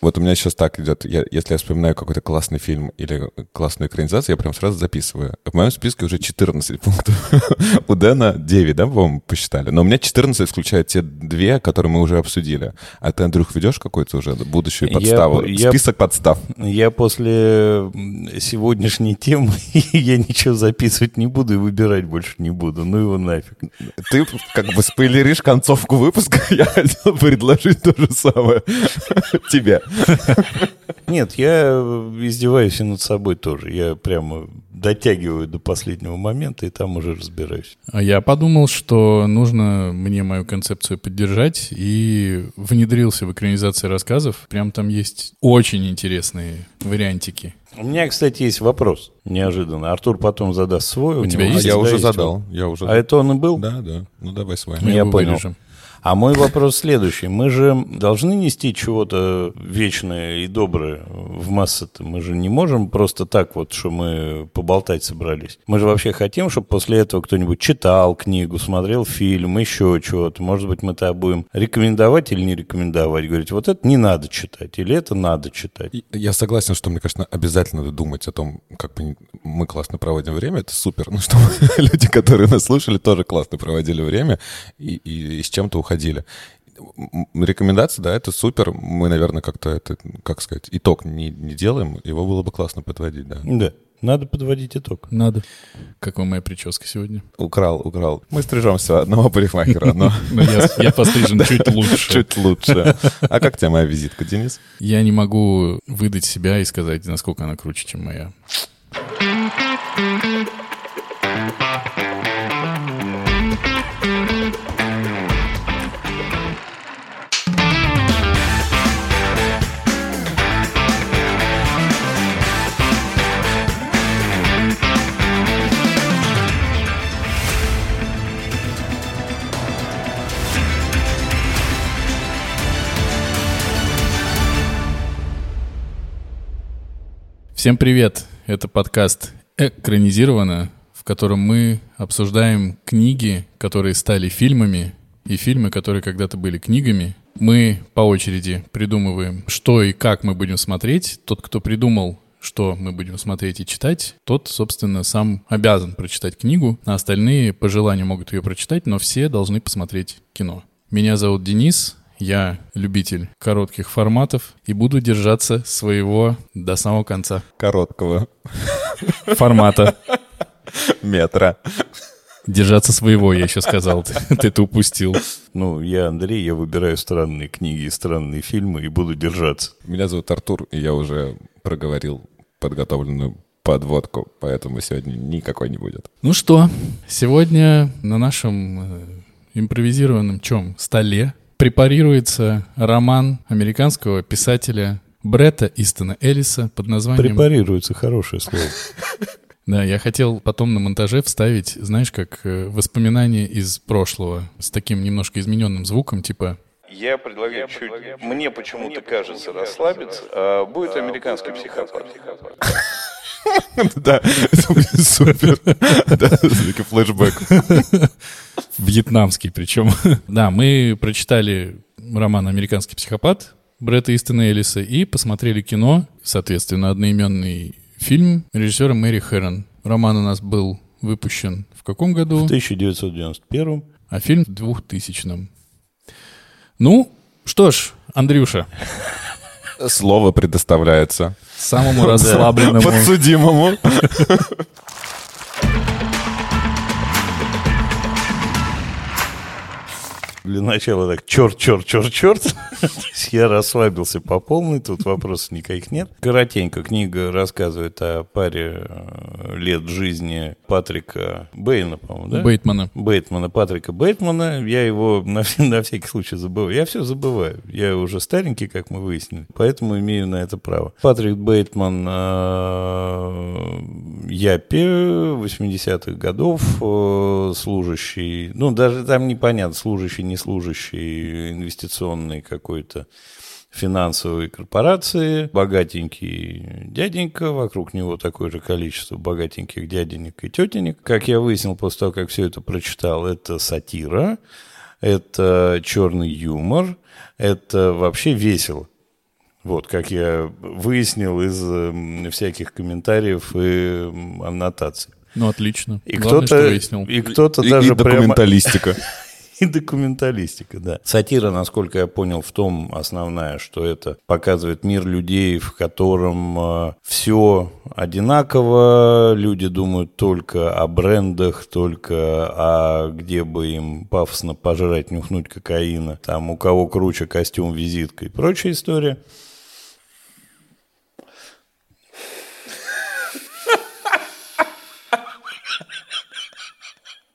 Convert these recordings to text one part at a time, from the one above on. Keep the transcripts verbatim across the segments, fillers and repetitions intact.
Вот у меня сейчас так идет. Я, если я вспоминаю какой-то классный фильм или классную экранизацию, я прям сразу записываю. В моем списке уже четырнадцать пунктов. У Дэна девять, да, по-моему, посчитали? Но у меня четырнадцать включают те две, которые мы уже обсудили. А ты, Андрюх, ведешь какую-то уже будущую подставу? Я, Список я, подстав. Я после сегодняшней темы я ничего записывать не буду и выбирать больше не буду. Ну его нафиг. Ты как бы спойлеришь концовку выпуска. Я хотел предложить то же самое тебе. Нет, я издеваюсь и над собой тоже. Я прямо дотягиваю до последнего момента и там уже разбираюсь. Я подумал, что нужно мне мою концепцию поддержать и внедрился в экранизации рассказов. Прям там есть очень интересные вариантики. У меня, кстати, есть вопрос. Неожиданно. Артур потом задаст свой. У, у тебя есть? Я уже задал. Я уже... А это он и был? Да, да. Ну давай свой. Мы я понял. Вырежем. А мой вопрос следующий. Мы же должны нести чего-то вечное и доброе в массы-то. Мы же не можем просто так вот, что мы поболтать собрались. Мы же вообще хотим, чтобы после этого кто-нибудь читал книгу, смотрел фильм, еще чего-то. Может быть, мы тогда будем рекомендовать или не рекомендовать. Говорить, вот это не надо читать или это надо читать. Я согласен, что мне, конечно, обязательно надо думать о том, как мы классно проводим время. Это супер. Ну, чтобы люди, которые нас слушали, тоже классно проводили время и, и, и с чем-то уходили. Ходили. Рекомендации, да, это супер. Мы, наверное, как-то это, как сказать, итог не, не делаем. Его было бы классно подводить, да. Да, надо подводить итог. Надо. Как вам моя прическа сегодня? Украл, украл. Мы стрижемся одного парикмахера. Но я пострижен чуть лучше. Чуть лучше. А как тебе моя визитка, Денис? Я не могу выдать себя и сказать, насколько она круче, чем моя. Всем привет! Это подкаст «Экранизировано», в котором мы обсуждаем книги, которые стали фильмами, и фильмы, которые когда-то были книгами. Мы по очереди придумываем, что и как мы будем смотреть. Тот, кто придумал, что мы будем смотреть и читать, тот, собственно, сам обязан прочитать книгу, а остальные по желанию могут ее прочитать, но все должны посмотреть кино. Меня зовут Денис. Я любитель коротких форматов и буду держаться своего до самого конца. Короткого. Формата. Метра. Держаться своего, я еще сказал. Ты, ты это упустил. Ну, я Андрей, я выбираю странные книги и странные фильмы и буду держаться. Меня зовут Артур, и я уже проговорил подготовленную подводку, поэтому сегодня никакой не будет. Ну что, сегодня на нашем импровизированном чем? Столе. Препарируется роман американского писателя Брета Истона Эллиса под названием... Препарируется, хорошее слово. Да, я хотел потом на монтаже вставить, знаешь, как воспоминания из прошлого с таким немножко измененным звуком, типа... Я предлагаю чуть... Мне почему-то кажется расслабиться. Будет американский психопат. Да, супер. Да, флешбэк. Вьетнамский причем. Да, мы прочитали роман «Американский психопат» Брета Истона Эллиса и посмотрели кино, соответственно, одноименный фильм режиссера Мэри Хэррон. Роман у нас был выпущен в каком году? В тысяча девятьсот девяносто первом. А фильм в двухтысячном. Ну, что ж, Андрюша... Слово предоставляется самому расслабленному подсудимому. Для начала так, черт, черт, черт, черт. Я расслабился по полной, тут вопросов никаких нет. Коротенько книга рассказывает о паре лет жизни Патрика Бэйна, по-моему, да? Бейтмана. Бейтмана, Патрика Бейтмана. Я его на, на всякий случай забываю. Я все забываю. Я уже старенький, как мы выяснили, поэтому имею на это право. Патрик Бейтман япи восьмидесятых годов, служащий, ну, даже там непонятно, служащий, не служащий инвестиционной какой-то финансовой корпорации, богатенький дяденька, вокруг него такое же количество богатеньких дяденек и тетенек. Как я выяснил после того, как все это прочитал, это сатира, это черный юмор, это вообще весело. Вот, как я выяснил из всяких комментариев и аннотаций. Ну, отлично. И главное, кто-то, что выяснил. И, кто-то и, даже и документалистика. Прямо... И документалистика, да. Сатира, насколько я понял, в том основная, что это показывает мир людей, в котором все одинаково, люди думают только о брендах, только о где бы им пафосно пожрать, нюхнуть кокаина, там у кого круче костюм, визитка и прочая история.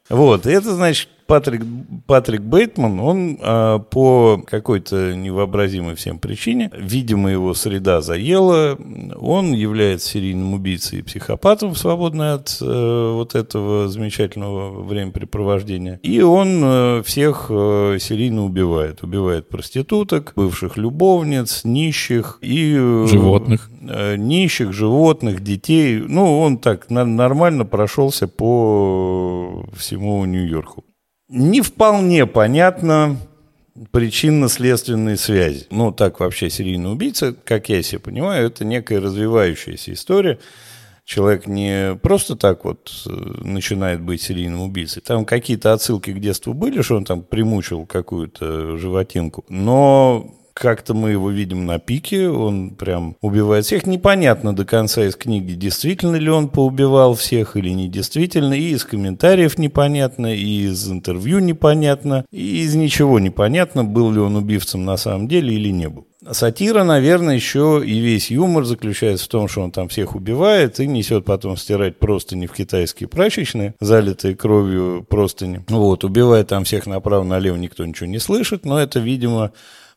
Вот, это значит, Патрик, Патрик Бейтман, он э, по какой-то невообразимой всем причине, видимо, его среда заела, он является серийным убийцей и психопатом, свободный от э, вот этого замечательного времяпрепровождения. И он э, всех э, серийно убивает. Убивает проституток, бывших любовниц, нищих и... Э, животных. Э, нищих, животных, детей. Ну, он так на- нормально прошелся по всему Нью-Йорку. Не вполне понятно причинно-следственные связи. Ну, так вообще серийный убийца, как я себе понимаю, это некая развивающаяся история. Человек не просто так вот начинает быть серийным убийцей. Там какие-то отсылки к детству были, что он там примучил какую-то животинку. Но как-то мы его видим на пике, он прям убивает всех. Непонятно до конца из книги, действительно ли он поубивал всех или не действительно. И из комментариев непонятно, и из интервью непонятно, и из ничего непонятно, был ли он убивцем на самом деле или не был. Сатира, наверное, еще и весь юмор заключается в том, что он там всех убивает и несет потом стирать простыни в китайские прачечные, залитые кровью простыни. Вот, убивает там всех направо-налево, никто ничего не слышит, но это, видимо...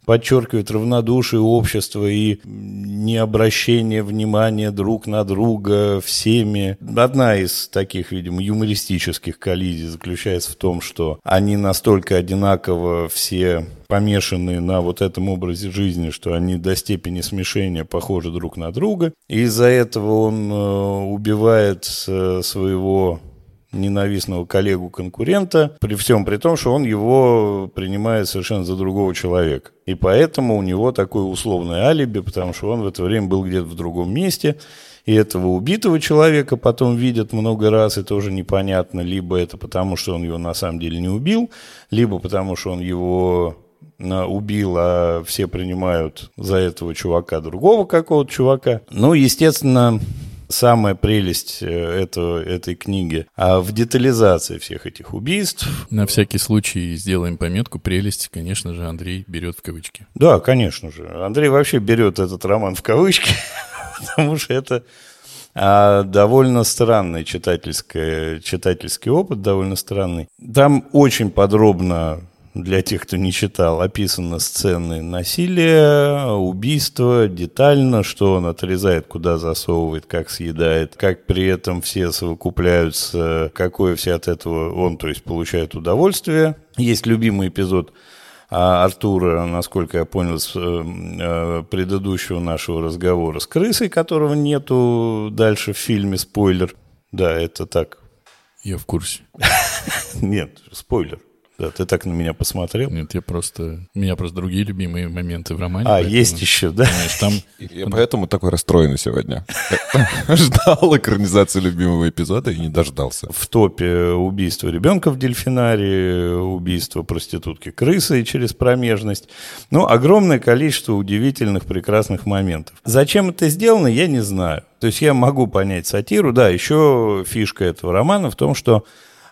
подчеркивает равнодушие общества и необращение внимания друг на друга всеми. Одна из таких, видимо, юмористических коллизий заключается в том, что они настолько одинаково все помешаны на вот этом образе жизни, что они до степени смешения похожи друг на друга. И из-за этого он убивает своего... ненавистного коллегу-конкурента, при всем при том, что он его принимает совершенно за другого человека. И поэтому у него такое условное алиби, потому что он в это время был где-то в другом месте, и этого убитого человека потом видят много раз, и тоже непонятно, либо это потому, что он его на самом деле не убил, либо потому, что он его... убил, а все принимают за этого чувака другого какого-то чувака. Ну, естественно, самая прелесть этого, этой книги а в детализации всех этих убийств. На всякий случай сделаем пометку. Прелесть, конечно же, Андрей берет в кавычки. Да, конечно же. Андрей вообще берет этот роман в кавычки, потому что это... А довольно странный читательский, читательский опыт, довольно странный. Там очень подробно... Для тех, кто не читал, описаны сцены насилия, убийства, детально, что он отрезает, куда засовывает, как съедает, как при этом все совокупляются, какое все от этого он, то есть, получает удовольствие. Есть любимый эпизод Артура, насколько я понял, с предыдущего нашего разговора с крысой, которого нету дальше в фильме, спойлер. Да, это так. Я в курсе. Нет, спойлер. Да, ты так на меня посмотрел? Нет, я просто... У меня просто другие любимые моменты в романе. А, поэтому... есть еще, да? Знаешь, там... Я поэтому такой расстроенный сегодня. Ждал экранизации любимого эпизода и не дождался. В топе убийство ребенка в дельфинарии, убийство проститутки-крысы через промежность. Ну, огромное количество удивительных, прекрасных моментов. Зачем это сделано, я не знаю. То есть я могу понять сатиру. Да, еще фишка этого романа в том, что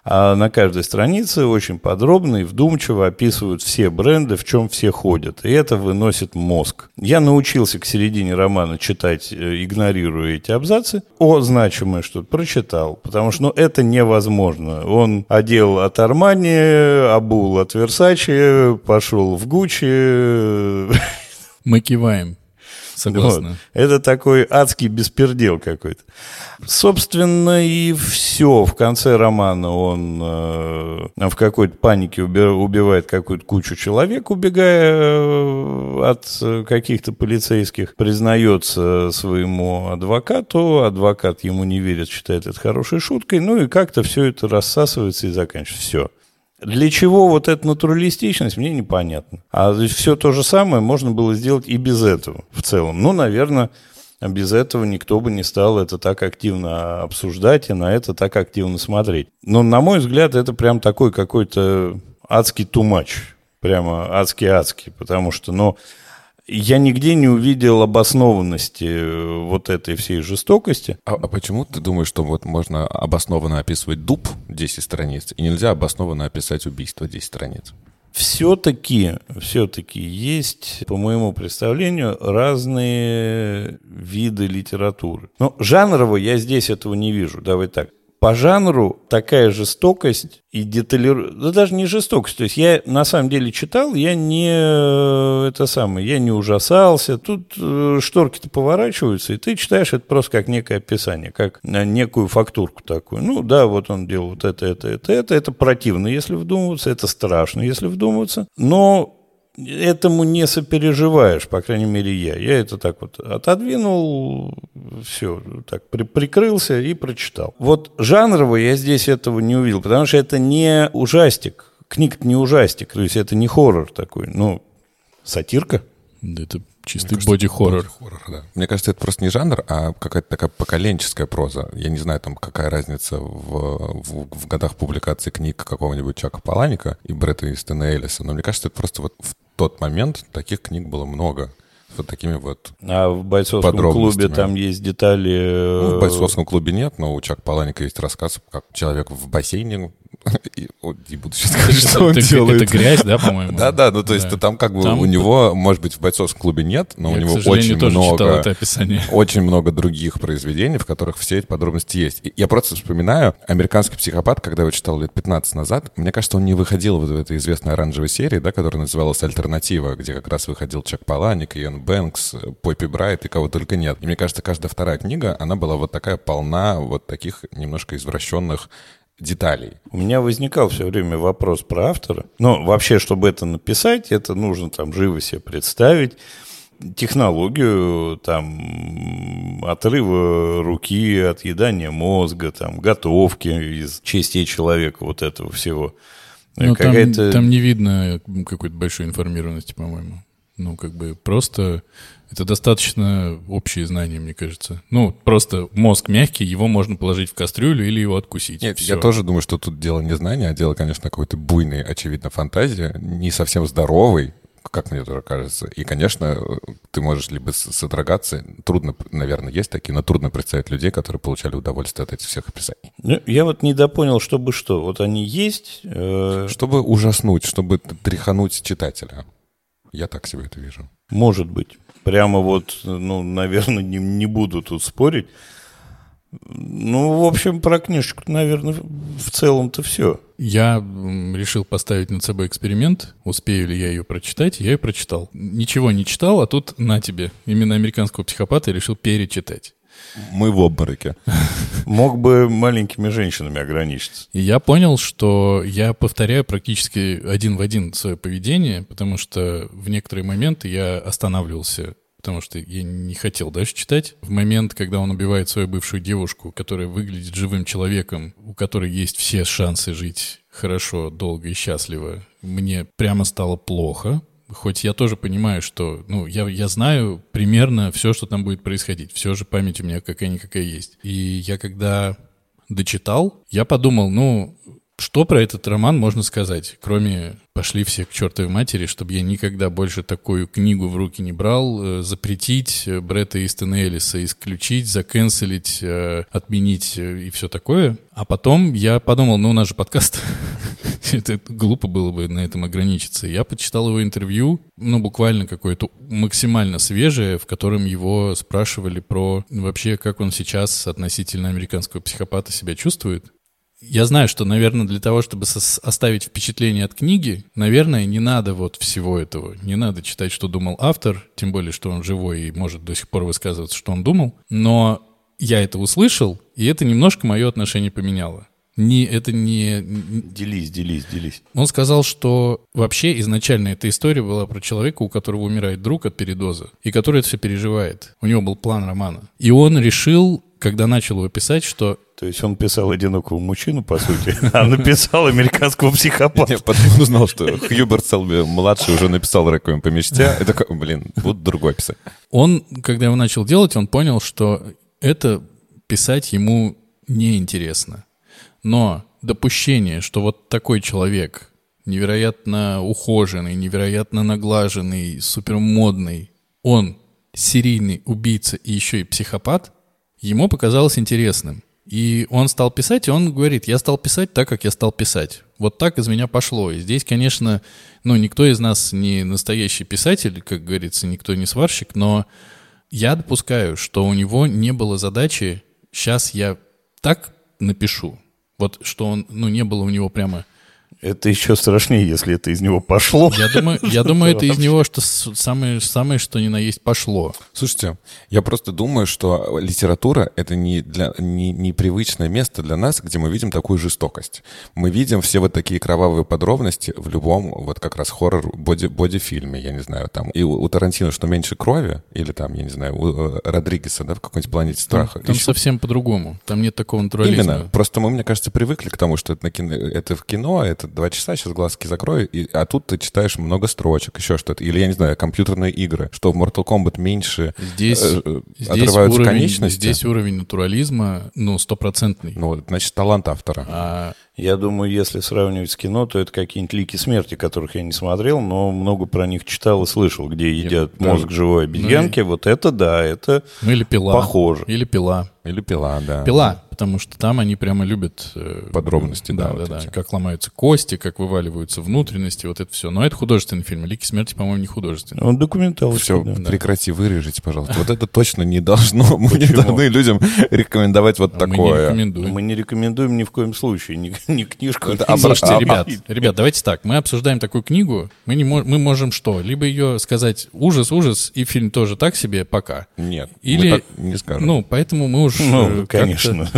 а на каждой странице очень подробно и вдумчиво описывают все бренды, в чем все ходят. И это выносит мозг. Я научился к середине романа читать, игнорируя эти абзацы. О, значимое что-то прочитал, потому что ну, это невозможно. Он одел от Армани, обул от Версачи, пошел в Гуччи. Мы киваем. Согласна. Вот. Это такой адский беспердел какой-то. Собственно, и все. В конце романа он э, в какой-то панике убивает какую-то кучу человек, убегая от каких-то полицейских. Признается своему адвокату. Адвокат ему не верит, считает это хорошей шуткой. Ну и как-то все это рассасывается и заканчивается. Все. Для чего вот эта натуралистичность, мне непонятно. А все то же самое можно было сделать и без этого в целом. Ну, наверное, без этого никто бы не стал это так активно обсуждать и на это так активно смотреть. Но, на мой взгляд, это прям такой какой-то адский тумач. Прямо адский-адский. Потому что, ну, я нигде не увидел обоснованности вот этой всей жестокости. А, а почему ты думаешь, что вот можно обоснованно описывать дуб десять страниц и нельзя обоснованно описать убийство десять страниц? Все-таки, все-таки есть, по моему представлению, разные виды литературы. Но жанрово я здесь этого не вижу, давай так. По жанру такая жестокость и деталированность, да даже не жестокость, то есть я на самом деле читал, я не это самое, я не ужасался, тут шторки-то поворачиваются, и ты читаешь это просто как некое описание, как некую фактурку такую, ну да, вот он делал вот это, это, это, это, это противно, если вдумываться, это страшно, если вдумываться, но... Этому не сопереживаешь, по крайней мере, я. Я это так вот отодвинул, все, так при- прикрылся и прочитал. Вот жанрово я здесь этого не увидел, потому что это не ужастик. Книга-то не ужастик, то есть это не хоррор такой, ну, сатирка. Да это чистый боди-хоррор. Да. Мне кажется, это просто не жанр, а какая-то такая поколенческая проза. Я не знаю, там какая разница в, в, в годах публикации книг какого-нибудь Чака Паланика и Брета Истона Эллиса, но мне кажется, это просто вот в тот момент таких книг было много. Вот такими вот А в «Бойцовском клубе» там есть детали... Ну, в «Бойцовском клубе» нет, но у Чака Паланика есть рассказ, как человек в бассейне... Не буду сейчас говорить, что он делает. Это «Грязь», да, по-моему? Да-да, ну то есть там как бы у него, может быть, в «Бойцовском клубе» нет, но у него очень много... Очень много других произведений, в которых все эти подробности есть. Я просто вспоминаю «Американский психопат», когда я его читал лет пятнадцать назад, мне кажется, он не выходил в этой известной оранжевой серии, да, которая называлась «Альтернатива», где как раз выходил Чак Паланик, Иэн Бэнкс, Поппи Брайт и кого только нет. И мне кажется, каждая вторая книга, она была вот такая полна вот таких немножко извращенных деталей. У меня возникал все время вопрос про автора. Но вообще, чтобы это написать, это нужно там живо себе представить. Технологию там отрыва руки, отъедания мозга, там, готовки из частей человека, вот этого всего. Какая-то... Там, там не видно какой-то большой информированности, по-моему. Ну, как бы просто... Это достаточно общие знания, мне кажется. Ну, просто мозг мягкий, его можно положить в кастрюлю или его откусить. Нет, все. Я тоже думаю, что тут дело не знания, а дело, конечно, какой-то буйной, очевидно, фантазии, не совсем здоровой, как мне тоже кажется. И, конечно, ты можешь либо содрогаться, трудно, наверное, есть такие, но трудно представить людей, которые получали удовольствие от этих всех описаний. Ну, я вот недопонял, чтобы что. Вот они есть... Э... Чтобы ужаснуть, чтобы тряхануть читателя. Я так себе это вижу. Может быть. Прямо вот, ну, наверное, не, не буду тут спорить. Ну, в общем, про книжечку, наверное, в целом-то все. Я решил поставить над собой эксперимент. Успею ли я ее прочитать? Я ее прочитал. Ничего не читал, а тут на тебе. Именно «Американского психопата» я решил перечитать. Мы в обмороке. Мог бы маленькими женщинами ограничиться. И я понял, что я повторяю практически один в один свое поведение, потому что в некоторые моменты я останавливался, потому что я не хотел дальше читать. В момент, когда он убивает свою бывшую девушку, которая выглядит живым человеком, у которой есть все шансы жить хорошо, долго и счастливо, мне прямо стало плохо. Хоть я тоже понимаю, что... Ну, я, я знаю примерно все, что там будет происходить. Все же память у меня какая-никакая есть. И я когда дочитал, я подумал, ну, что про этот роман можно сказать? Кроме «пошли все к чертовой матери», чтобы я никогда больше такую книгу в руки не брал, запретить Брета Истона Эллиса, исключить, закэнселить, отменить и все такое. А потом я подумал, ну, у нас же подкаст... Это глупо было бы на этом ограничиться. Я почитал его интервью, ну, буквально какое-то максимально свежее, в котором его спрашивали про вообще, как он сейчас относительно «Американского психопата» себя чувствует. Я знаю, что, наверное, для того, чтобы оставить впечатление от книги, наверное, не надо вот всего этого. Не надо читать, что думал автор, тем более, что он живой и может до сих пор высказываться, что он думал. Но я это услышал, и это немножко мое отношение поменяло. Не, это не... Делись, делись, делись. Он сказал, что вообще изначально эта история была про человека, у которого умирает друг от передоза, и который это все переживает. У него был план романа. И он решил когда начал его писать, что... То есть он писал одинокого мужчину, по сути, а написал американского психопата. Я потом узнал, что Хьюберт Селби младший уже написал «Реквием по мечте». И такой, блин, буду другой писать. Он, когда его начал делать, он понял, что это писать ему неинтересно. Но допущение, что вот такой человек, невероятно ухоженный, невероятно наглаженный, супермодный, он серийный убийца и еще и психопат, ему показалось интересным. И он стал писать, и он говорит, я стал писать так, как я стал писать. Вот так из меня пошло. И здесь, конечно, ну, никто из нас не настоящий писатель, как говорится, никто не сварщик, но я допускаю, что у него не было задачи «сейчас я так напишу». Вот что он, ну, не было у него прямо... Это еще страшнее, если это из него пошло. Я думаю, я думаю это из него что самое, самое, что ни на есть пошло. Слушайте, я просто думаю, что литература — это не для, не, непривычное место для нас, где мы видим такую жестокость. Мы видим все вот такие кровавые подробности в любом, вот как раз хоррор-боди-фильме, я не знаю, там. И у, у Тарантино что меньше крови, или там, я не знаю, у Родригеса, да, в какой-нибудь «Планете страха». Там еще... совсем по-другому, там нет такого натурализма. Именно, просто мы, мне кажется, привыкли к тому, что это, на кино, это в кино, это два часа, сейчас глазки закрою, и, а тут ты читаешь много строчек, еще что-то. Или, я не знаю, компьютерные игры, что в Mortal Kombat меньше здесь, э, здесь отрываются уровень, конечности. Здесь уровень натурализма, ну, стопроцентный. Ну, значит, талант автора. А... Я думаю, если сравнивать с кино, то это какие-нибудь «Лики смерти», которых я не смотрел, но много про них читал и слышал, где едят я... мозг живой обезьянки. Ну, и... Вот это, да, это ну, или пила. Похоже. Или «Пила». Или «Пила», да. «Пила», потому что там они прямо любят... Подробности, да. Да, вот да, да. Как ломаются кости, как вываливаются внутренности, вот это все. Но это художественный фильм. «Лики смерти», по-моему, не художественный. Он документалочный. Все, да. Прекрати, вырежите, пожалуйста. Вот это точно не должно. Мы не должны людям рекомендовать вот такое. Мы не рекомендуем ни в коем случае. Не книжку. Слушайте, ребят, ребят, давайте так. Мы обсуждаем такую книгу. Мы можем что? Либо ее сказать «ужас, ужас», и фильм тоже так себе, пока. Нет, мы так не скажем. Ну, поэтому мы уже... Ну, конечно,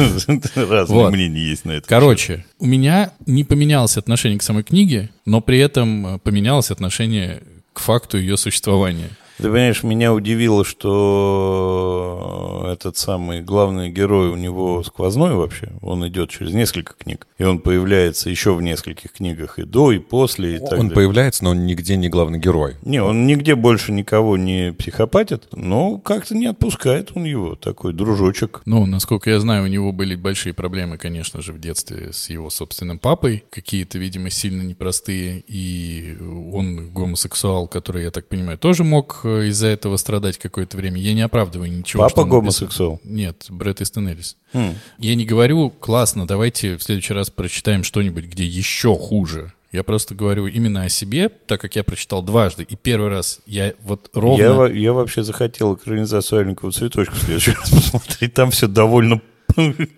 разные вот. Мнения есть на это. Короче, у меня не поменялось отношение к самой книге, но при этом поменялось отношение к факту ее существования. Ты понимаешь, меня удивило, что этот самый главный герой у него сквозной вообще. Он идет через несколько книг. И он появляется еще в нескольких книгах и до, и после. И так он далее. Появляется, но он нигде не главный герой. Не, он нигде больше никого не психопатит, но как-то не отпускает он его, такой дружочек. Ну, насколько я знаю, у него были большие проблемы, конечно же, в детстве с его собственным папой. Какие-то, видимо, сильно непростые. И он гомосексуал, который, я так понимаю, тоже мог... из-за этого страдать какое-то время. Я не оправдываю ничего. Папа гомосексуал? Нет, Брет Истон Эллис. Mm. Я не говорю, классно, давайте в следующий раз прочитаем что-нибудь, где еще хуже. Я просто говорю именно о себе, так как я прочитал дважды. И первый раз я вот ровно... Я, я вообще захотел экранизацию «Аленького цветочка» в следующий раз посмотреть. Там все довольно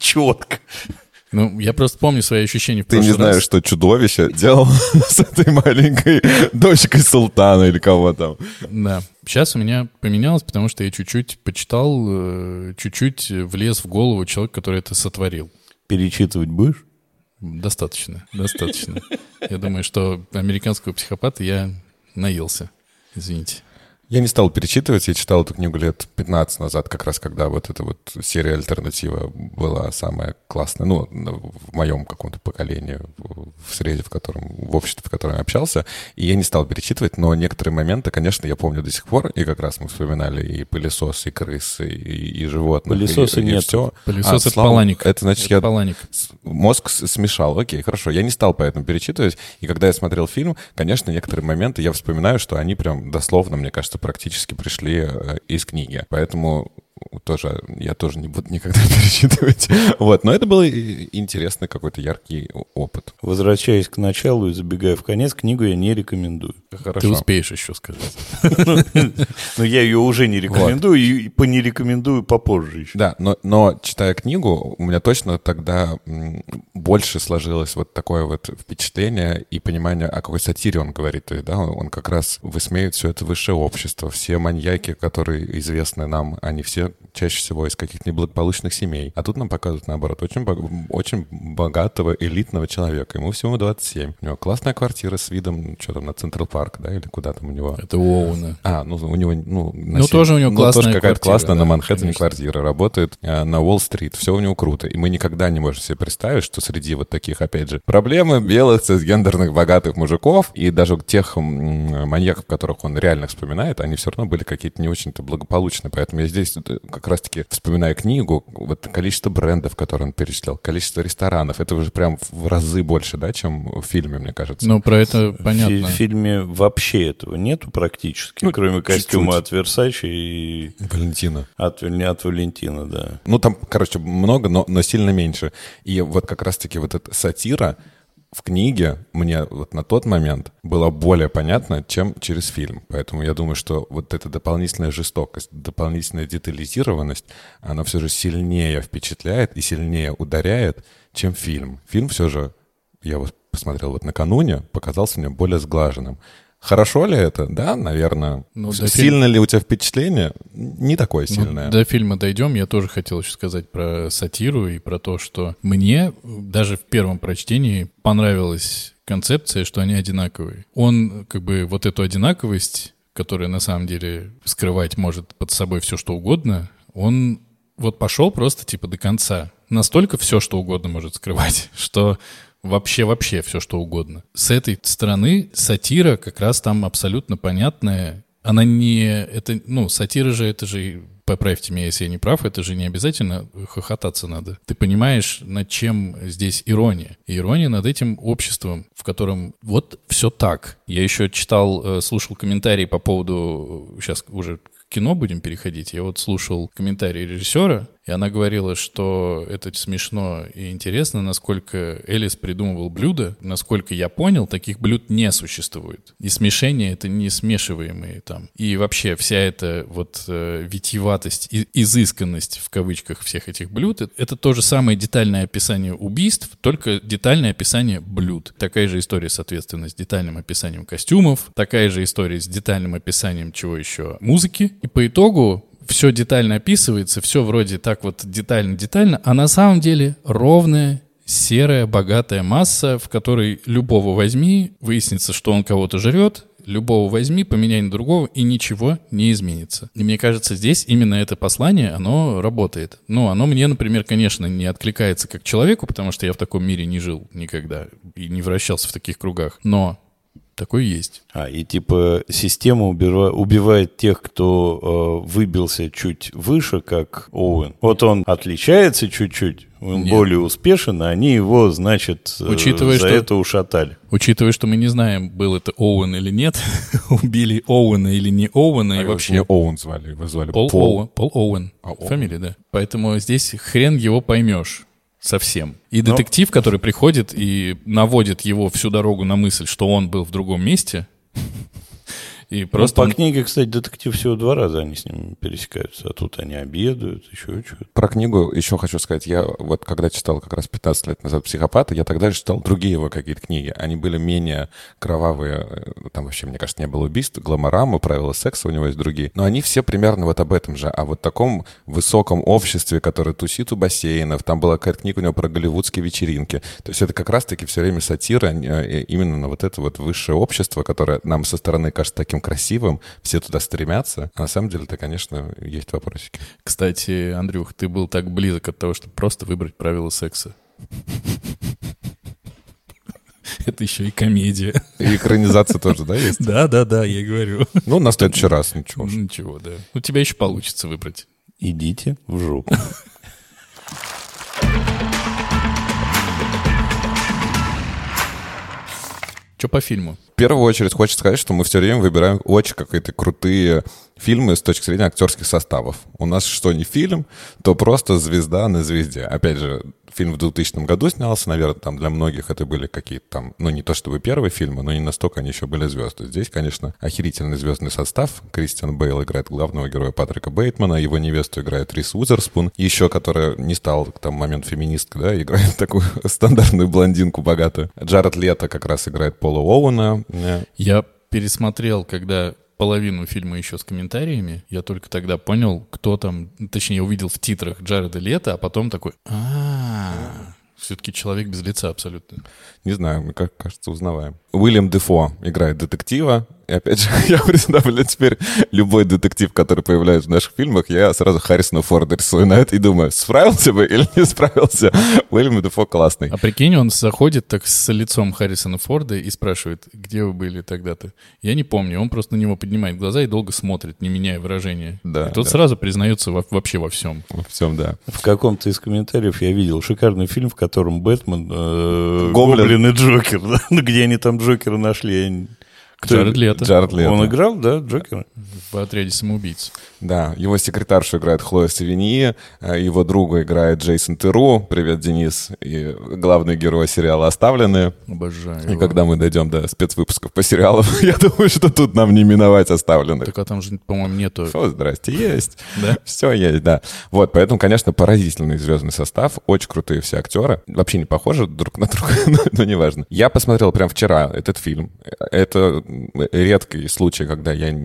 четко. Ну, я просто помню свои ощущения в прошлый раз. Ты не знаешь, что чудовище делал с этой маленькой дочкой султана или кого там. Да. Сейчас у меня поменялось, потому что я чуть-чуть почитал, чуть-чуть влез в голову человека, который это сотворил. Перечитывать будешь? Достаточно, достаточно. Я думаю, что «Американского психопата» я наелся. Извините. Я не стал перечитывать, я читал эту книгу лет пятнадцать назад, как раз когда вот эта вот серия «Альтернатива» была самая классная, ну, в моем каком-то поколении, в среде, в котором, в обществе, в котором я общался, и я не стал перечитывать, но некоторые моменты, конечно, я помню до сих пор, и как раз мы вспоминали и пылесос, и крысы, и, и животных, Пылесосы и, и нет. все. Пылесос а, это слава, Паланик. Это значит, это я Паланик. Мозг смешал, окей, хорошо, я не стал поэтому перечитывать, и когда я смотрел фильм, конечно, некоторые моменты я вспоминаю, что они прям дословно, мне кажется, практически пришли из книги. Поэтому тоже, я тоже не буду никогда перечитывать. Вот. Но это был интересный какой-то яркий опыт. Возвращаясь к началу и забегая в конец, книгу я не рекомендую. Хорошо. Ты успеешь еще сказать. Но я ее уже не рекомендую и не рекомендую попозже еще. Да, но читая книгу, у меня точно тогда больше сложилось вот такое вот впечатление и понимание, о какой сатире он говорит. Он как раз высмеивает все это высшее общество. Все маньяки, которые известны нам, они все вообще чаще всего из каких-то неблагополучных семей. А тут нам показывают, наоборот, очень, бог... очень богатого, элитного человека. Ему всего двадцать семь. У него классная квартира с видом, что там, на Централ Парк, да, или куда там у него? Это Оуэна. А, ну у него... Ну, ну тоже у него классная ну, тоже какая-то квартира, классная да, на Манхэттене квартира. Работает а, на Уолл-стрит. Все у него круто. И мы никогда не можем себе представить, что среди вот таких, опять же, проблемы белых, цисгендерных, богатых мужиков и даже тех маньяков, которых он реально вспоминает, они все равно были какие-то не очень-то благополучные. Поэтому я здесь как раз-таки вспоминаю книгу, вот количество брендов, которые он перечислил, количество ресторанов. Это уже прям в разы больше, да, чем в фильме, мне кажется. Ну, про это понятно. В фильме вообще этого нету практически, ну, кроме костюма чуть-чуть. От Версачи и... Валентина. От, не от Валентина, да. Ну, там, короче, много, но, но сильно меньше. И вот как раз-таки вот эта сатира в книге мне вот на тот момент было более понятно, чем через фильм. Поэтому я думаю, что вот эта дополнительная жестокость, дополнительная детализированность, она все же сильнее впечатляет и сильнее ударяет, чем фильм. Фильм все же, я вот посмотрел вот накануне, показался мне более сглаженным. Хорошо ли это? Да, наверное. Ну, сильно фильм... ли у тебя впечатление? Не такое сильное. Ну, до фильма дойдем. Я тоже хотел еще сказать про сатиру и про то, что мне даже в первом прочтении понравилась концепция, что они одинаковые. Он как бы вот эту одинаковость, которая на самом деле скрывать может под собой все, что угодно, он вот пошел просто типа до конца. Настолько все, что угодно может скрывать, что... Вообще-вообще все, что угодно. С этой стороны сатира как раз там абсолютно понятная. Она не... это, ну, сатира же, это же... Поправьте меня, если я не прав, это же не обязательно хохотаться надо. Ты понимаешь, над чем здесь ирония. И ирония над этим обществом, в котором вот все так. Я еще читал, слушал комментарии по поводу... Сейчас уже к кино будем переходить. Я вот слушал комментарии режиссера, и она говорила, что это смешно и интересно, насколько Эллис придумывал блюда. Насколько я понял, таких блюд не существует. И смешение — это не смешиваемые там. И вообще вся эта вот э, витиеватость, и, изысканность в кавычках всех этих блюд — это то же самое детальное описание убийств, только детальное описание блюд. Такая же история, соответственно, с детальным описанием костюмов, такая же история с детальным описанием чего еще? Музыки. И по итогу все детально описывается, все вроде так вот детально-детально, а на самом деле ровная, серая, богатая масса, в которой любого возьми, выяснится, что он кого-то жрет, любого возьми, поменяй на другого, и ничего не изменится. И мне кажется, здесь именно это послание, оно работает. Ну, оно мне, например, конечно, не откликается как человеку, потому что я в таком мире не жил никогда и не вращался в таких кругах, но... Такое есть. А, и типа система убива- убивает тех, кто э, выбился чуть выше, как Оуэн. Вот он отличается чуть-чуть, он Нет. более успешен, а они его, значит, учитывая, за что... это ушатали. Учитывая, что мы не знаем, был это Оуэн или нет, убили Оуэна или не Оуэна. А и вообще... не Оуэн звали, его звали Пол. Пол Оуэн, Пол Оуэн. А, Оуэн. Фамилия, да. Поэтому здесь хрен его поймешь. Совсем. И Но... детектив, который приходит и наводит его всю дорогу на мысль, что он был в другом месте. И просто... ну, по книге, кстати, детектив всего два раза они с ним пересекаются. А тут они обедают, еще что-то. Про книгу еще хочу сказать. Я вот когда читал как раз пятнадцать лет назад «Психопата», я тогда же читал другие его какие-то книги. Они были менее кровавые. Там вообще, мне кажется, не было убийств. «Гламорама», «Правила секса» у него есть другие. Но они все примерно вот об этом же. О вот таком высоком обществе, которое тусит у бассейнов. Там была какая-то книга у него про голливудские вечеринки. То есть это как раз-таки все время сатира именно на вот это вот высшее общество, которое нам со стороны кажется таким красивым, все туда стремятся. А на самом деле-то, конечно, есть вопросики. Кстати, Андрюх, ты был так близок от того, чтобы просто выбрать «Правила секса». Это еще и комедия. И экранизация тоже, да, есть? Да-да-да, я говорю. Ну, на следующий раз, ничего. Ничего, да. У тебя еще получится выбрать. Идите в жопу. Что по фильму? В первую очередь хочется сказать, что мы все время выбираем очень какие-то крутые фильмы с точки зрения актерских составов. У нас что не фильм, то просто звезда на звезде. Опять же, фильм в двухтысячном году снялся, наверное, там для многих это были какие-то там, ну не то чтобы первые фильмы, но не настолько они еще были звезды. Здесь, конечно, охерительный звездный состав. Кристиан Бейл играет главного героя Патрика Бейтмана, его невесту играет Риз Уизерспун, еще которая не стала к тому моменту феминисткой, да, играет такую стандартную блондинку богатую. Джаред Лето как раз играет Пола Оуэна. Я пересмотрел, когда половину фильма еще с комментариями. Я только тогда понял, кто там... Точнее, увидел в титрах Джареда Лето, а потом такой... А-а-а. Все-таки человек без лица абсолютно. Не знаю, мы, как кажется, узнаваем. Уиллем Дефо играет детектива. И опять же, я представляю теперь любой детектив, который появляется в наших фильмах, я сразу Харрисона Форда рисую на это и думаю, справился бы или не справился. Уиллем Дефо классный. А прикинь, он заходит так с лицом Харрисона Форда и спрашивает, где вы были тогда-то? Я не помню. Он просто на него поднимает глаза и долго смотрит, не меняя выражения. Да, и тот да. сразу признается во- вообще во всем. Во всем, да. В каком-то из комментариев я видел шикарный фильм, в котором... В котором Бэтмен, э, Гоблин. Гоблин и Джокер. Да? Ну, где они там Джокера нашли? Кто... Джаред Лето. Джаред Лето. Он играл, да, Джокера? В «Отряде самоубийц». Да, его секретаршу играет Хлоя Савиньи, его друга играет Джейсон Терру. Привет, Денис. И главный герой сериала «Оставленные». Обожаю его. И когда мы дойдем до спецвыпусков по сериалам, я думаю, что тут нам не миновать «Оставленных». Так а там же, по-моему, нету... Все, здрасте, есть. Да? Все есть, да. Вот, поэтому, конечно, поразительный звездный состав. Очень крутые все актеры. Вообще не похожи друг на друга, но неважно. Я посмотрел прям вчера этот фильм. Это... редкий случай, когда я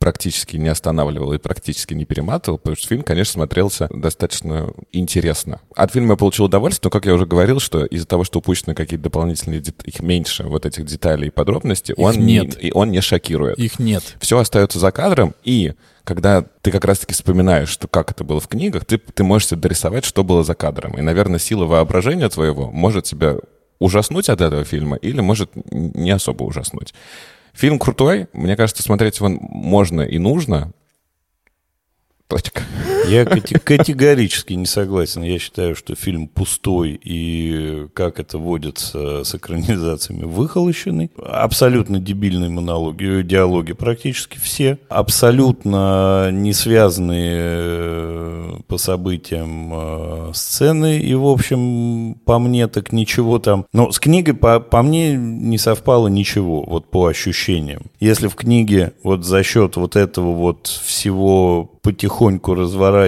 практически не останавливал и практически не перематывал, потому что фильм, конечно, смотрелся достаточно интересно. От фильма я получил удовольствие, но, как я уже говорил, что из-за того, что упущены какие-то дополнительные, дет... их меньше, вот этих деталей и подробностей, он нет. Не... и он не шокирует. Их нет. Все остается за кадром, и когда ты как раз-таки вспоминаешь, что как это было в книгах, ты, ты можешь себе дорисовать, что было за кадром. И, наверное, сила воображения твоего может тебя ужаснуть от этого фильма или может не особо ужаснуть. Фильм крутой. Мне кажется, смотреть его можно и нужно. Точка. Я категорически не согласен. Я считаю, что фильм пустой и, как это водится с экранизациями, выхолощенный. Абсолютно дебильные монологи, диалоги практически все. Абсолютно не связанные по событиям сцены. И, в общем, по мне так ничего там... Но с книгой, по, по мне, не совпало ничего, вот по ощущениям. Если в книге вот за счет вот этого вот всего... потихоньку разворачиваемого,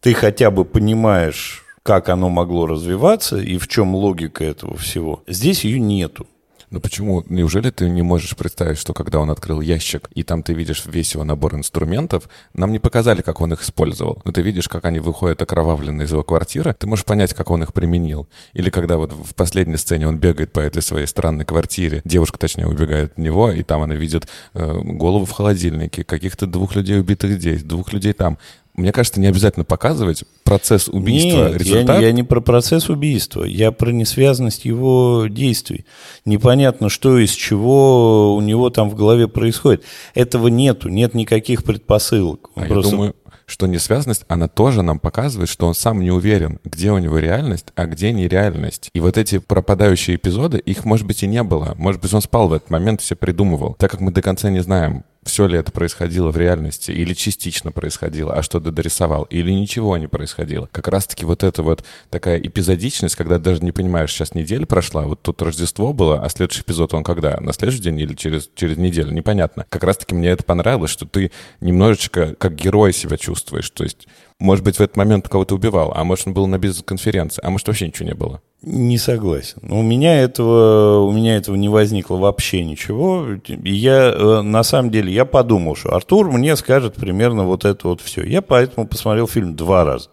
ты хотя бы понимаешь, как оно могло развиваться и в чем логика этого всего. Здесь ее нету. Ну почему? Неужели ты не можешь представить, что когда он открыл ящик, и там ты видишь весь его набор инструментов, нам не показали, как он их использовал. Но ты видишь, как они выходят окровавленные из его квартиры, ты можешь понять, как он их применил. Или когда вот в последней сцене он бегает по этой своей странной квартире, девушка, точнее, убегает от него, и там она видит э, голову в холодильнике, каких-то двух людей убитых здесь, двух людей там. Мне кажется, не обязательно показывать процесс убийства. Нет, результат. Я, я не про процесс убийства, я про несвязанность его действий. Непонятно, что из чего у него там в голове происходит. Этого нету, нет никаких предпосылок. А просто... Я думаю, что несвязанность, она тоже нам показывает, что он сам не уверен, где у него реальность, а где нереальность. И вот эти пропадающие эпизоды, их, может быть, и не было. Может быть, он спал в этот момент, все придумывал. Так как мы до конца не знаем, все ли это происходило в реальности, или частично происходило, а что-то дорисовал, или ничего не происходило. Как раз-таки вот эта вот такая эпизодичность, когда даже не понимаешь, сейчас неделя прошла, вот тут Рождество было, а следующий эпизод он когда? На следующий день или через, через неделю? Непонятно. Как раз-таки мне это понравилось, что ты немножечко как герой себя чувствуешь, то есть... Может быть, в этот момент кого-то убивал, а может, он был на бизнес-конференции, а может, вообще ничего не было. Не согласен. У меня этого, у меня этого не возникло вообще ничего. И я, на самом деле, я подумал, что Артур мне скажет примерно вот это вот все. Я поэтому посмотрел фильм два раза.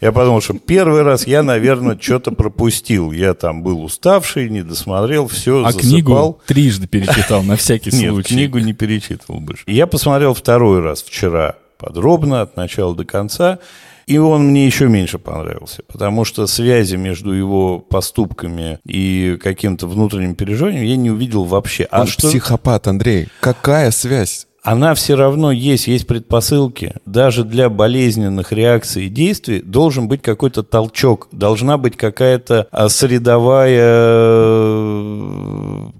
Я подумал, что первый раз я, наверное, что-то пропустил. Я там был уставший, не досмотрел, все, а засыпал. А книгу трижды перечитал, на всякий случай. Нет, книгу не перечитывал больше. Я посмотрел второй раз вчера. Подробно, от начала до конца. И он мне еще меньше понравился, потому что связи между его поступками и каким-то внутренним переживанием я не увидел вообще. Он а что... психопат, Андрей. Какая связь? Она все равно есть, есть предпосылки. Даже для болезненных реакций и действий должен быть какой-то толчок, должна быть какая-то средовая...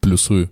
Плюсую.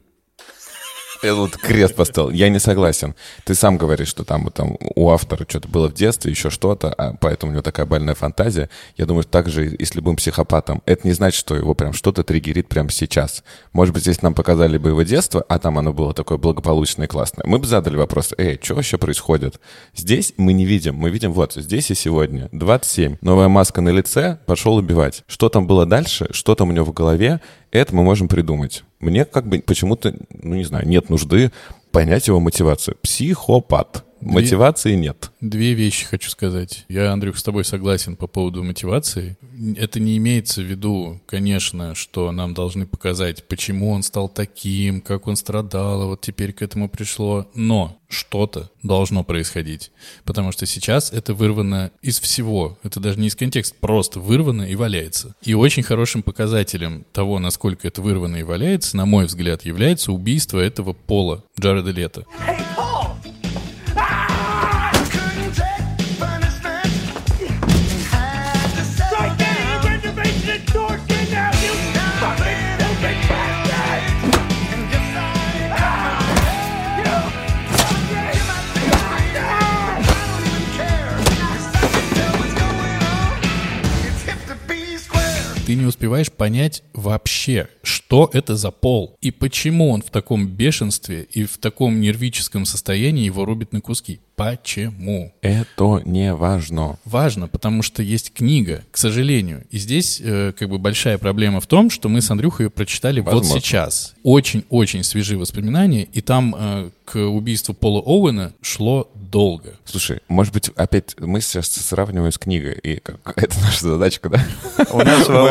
Я вот крест поставил. Я не согласен. Ты сам говоришь, что там, там у автора что-то было в детстве, еще что-то, а поэтому у него такая больная фантазия. Я думаю, так же и с любым психопатом. Это не значит, что его прям что-то триггерит прямо сейчас. Может быть, если нам показали бы его детство, а там оно было такое благополучное и классное, мы бы задали вопрос, эй, что вообще происходит? Здесь мы не видим. Мы видим вот здесь и сегодня. двадцать семь. Новая маска на лице. Пошел убивать. Что там было дальше? Что там у него в голове? Это мы можем придумать. мне как бы почему-то, ну не знаю, нет нужды понять его мотивацию. Психопат. Две... Мотивации нет. Две вещи хочу сказать. Я, Андрюх, с тобой согласен по поводу мотивации. Это не имеется в виду, конечно, что нам должны показать, почему он стал таким, как он страдал, а вот теперь к этому пришло. Но что-то должно происходить. Потому что сейчас это вырвано из всего. Это даже не из контекста. Просто вырвано и валяется. И очень хорошим показателем того, насколько это вырвано и валяется, на мой взгляд, является убийство этого Пола, Джареда Лето. Ты не успеваешь понять вообще, что это за Пол и почему он в таком бешенстве и в таком нервическом состоянии его рубит на куски. Почему? Это не важно. Важно, потому что есть книга, к сожалению. И здесь э, как бы большая проблема в том, что мы с Андрюхой ее прочитали Возможно. вот сейчас. Очень-очень свежие воспоминания, и там э, к убийству Пола Оуэна шло долго. Слушай, может быть, опять мы сейчас сравниваем с книгой, и как, это наша задачка, да? У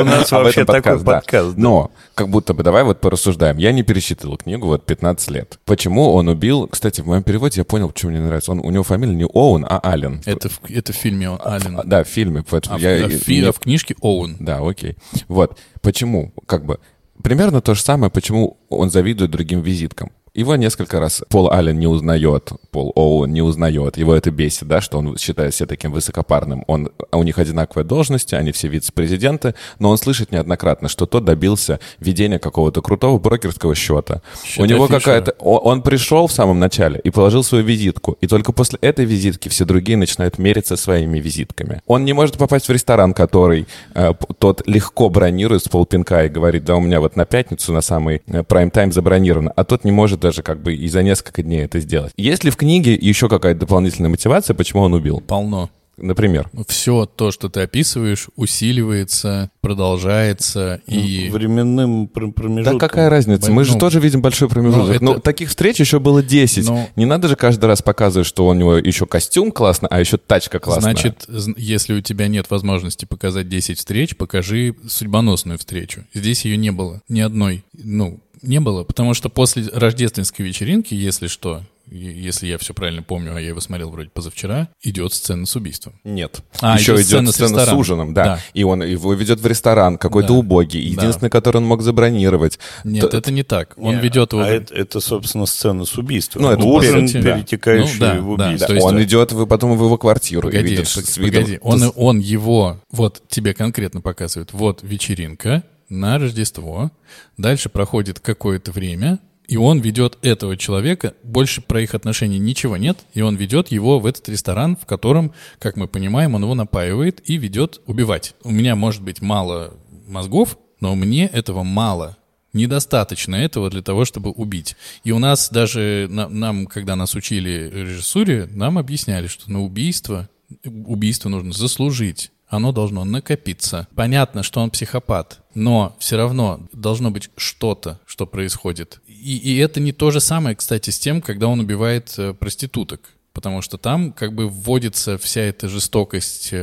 нас вообще такой подкаст. Но как будто бы давай вот порассуждаем. Я не пересчитывал книгу вот пятнадцать лет. Почему он убил? Кстати, в моем переводе я понял, почему мне не нравится. Он у него фамилия не Оуэн, а Аллен. Это, это в фильме он, Аллен. Да, в фильме. Поэтому а, я, а, в, фи- я... а в книжке Оуэн. Да, окей. Вот. Почему? Как бы примерно то же самое, почему он завидует другим визиткам. Его несколько раз Пол Аллен не узнает, Пол Оуэн не узнает. Его это бесит, да, что он считает себя таким высокопарным. Он, у них одинаковые должности, они все вице-президенты, но он слышит неоднократно, что тот добился ведения какого-то крутого брокерского счета. Счета у него фишера. какая-то... Он, он пришел в самом начале и положил свою визитку, и только после этой визитки все другие начинают мериться своими визитками. Он не может попасть в ресторан, который э, тот легко бронирует с полпинка и говорит, да, у меня вот на пятницу на самый прайм-тайм забронировано, а тот не может даже как бы и за несколько дней это сделать. Есть ли в книге еще какая-то дополнительная мотивация, почему он убил? Полно. Например? Все то, что ты описываешь, усиливается, продолжается и... Временным промежутком. Да какая разница? Больном. Мы же тоже видим большой промежуток. Но, это... Но таких встреч еще было десять. Но... Не надо же каждый раз показывать, что у него еще костюм классно, а еще тачка классная. Значит, если у тебя нет возможности показать десять встреч, покажи судьбоносную встречу. Здесь ее не было. Ни одной. Ну, не было, потому что после рождественской вечеринки, если что, если я все правильно помню, а я его смотрел вроде позавчера, идет сцена с убийством. Нет. А, еще идет сцена, идет сцена с, с ужином, да. да. И он его ведет в ресторан, какой-то да. убогий, единственный, да. который он мог забронировать. Нет, Т- это не так. Он Нет. ведет его... А это, это, собственно, сцена с убийством. Ну, это ужин, перетекающий да. ну, да, в убийство. Да. Да. Он идет потом в его квартиру. Погоди, и видит, погоди. погоди. Он, он его... Вот тебе конкретно показывает. Вот вечеринка на Рождество. Дальше проходит какое-то время, и он ведет этого человека, больше про их отношения ничего нет, и он ведет его в этот ресторан, в котором, как мы понимаем, он его напаивает и ведет убивать. У меня, может быть, мало мозгов, но мне этого мало. Недостаточно этого для того, чтобы убить. И у нас даже, нам, когда нас учили режиссуре, нам объясняли, что на убийство, убийство нужно заслужить. Оно должно накопиться. Понятно, что он психопат, но все равно должно быть что-то, что происходит. И, и это не то же самое, кстати, с тем, когда он убивает проституток. Потому что там как бы вводится вся эта жестокость и,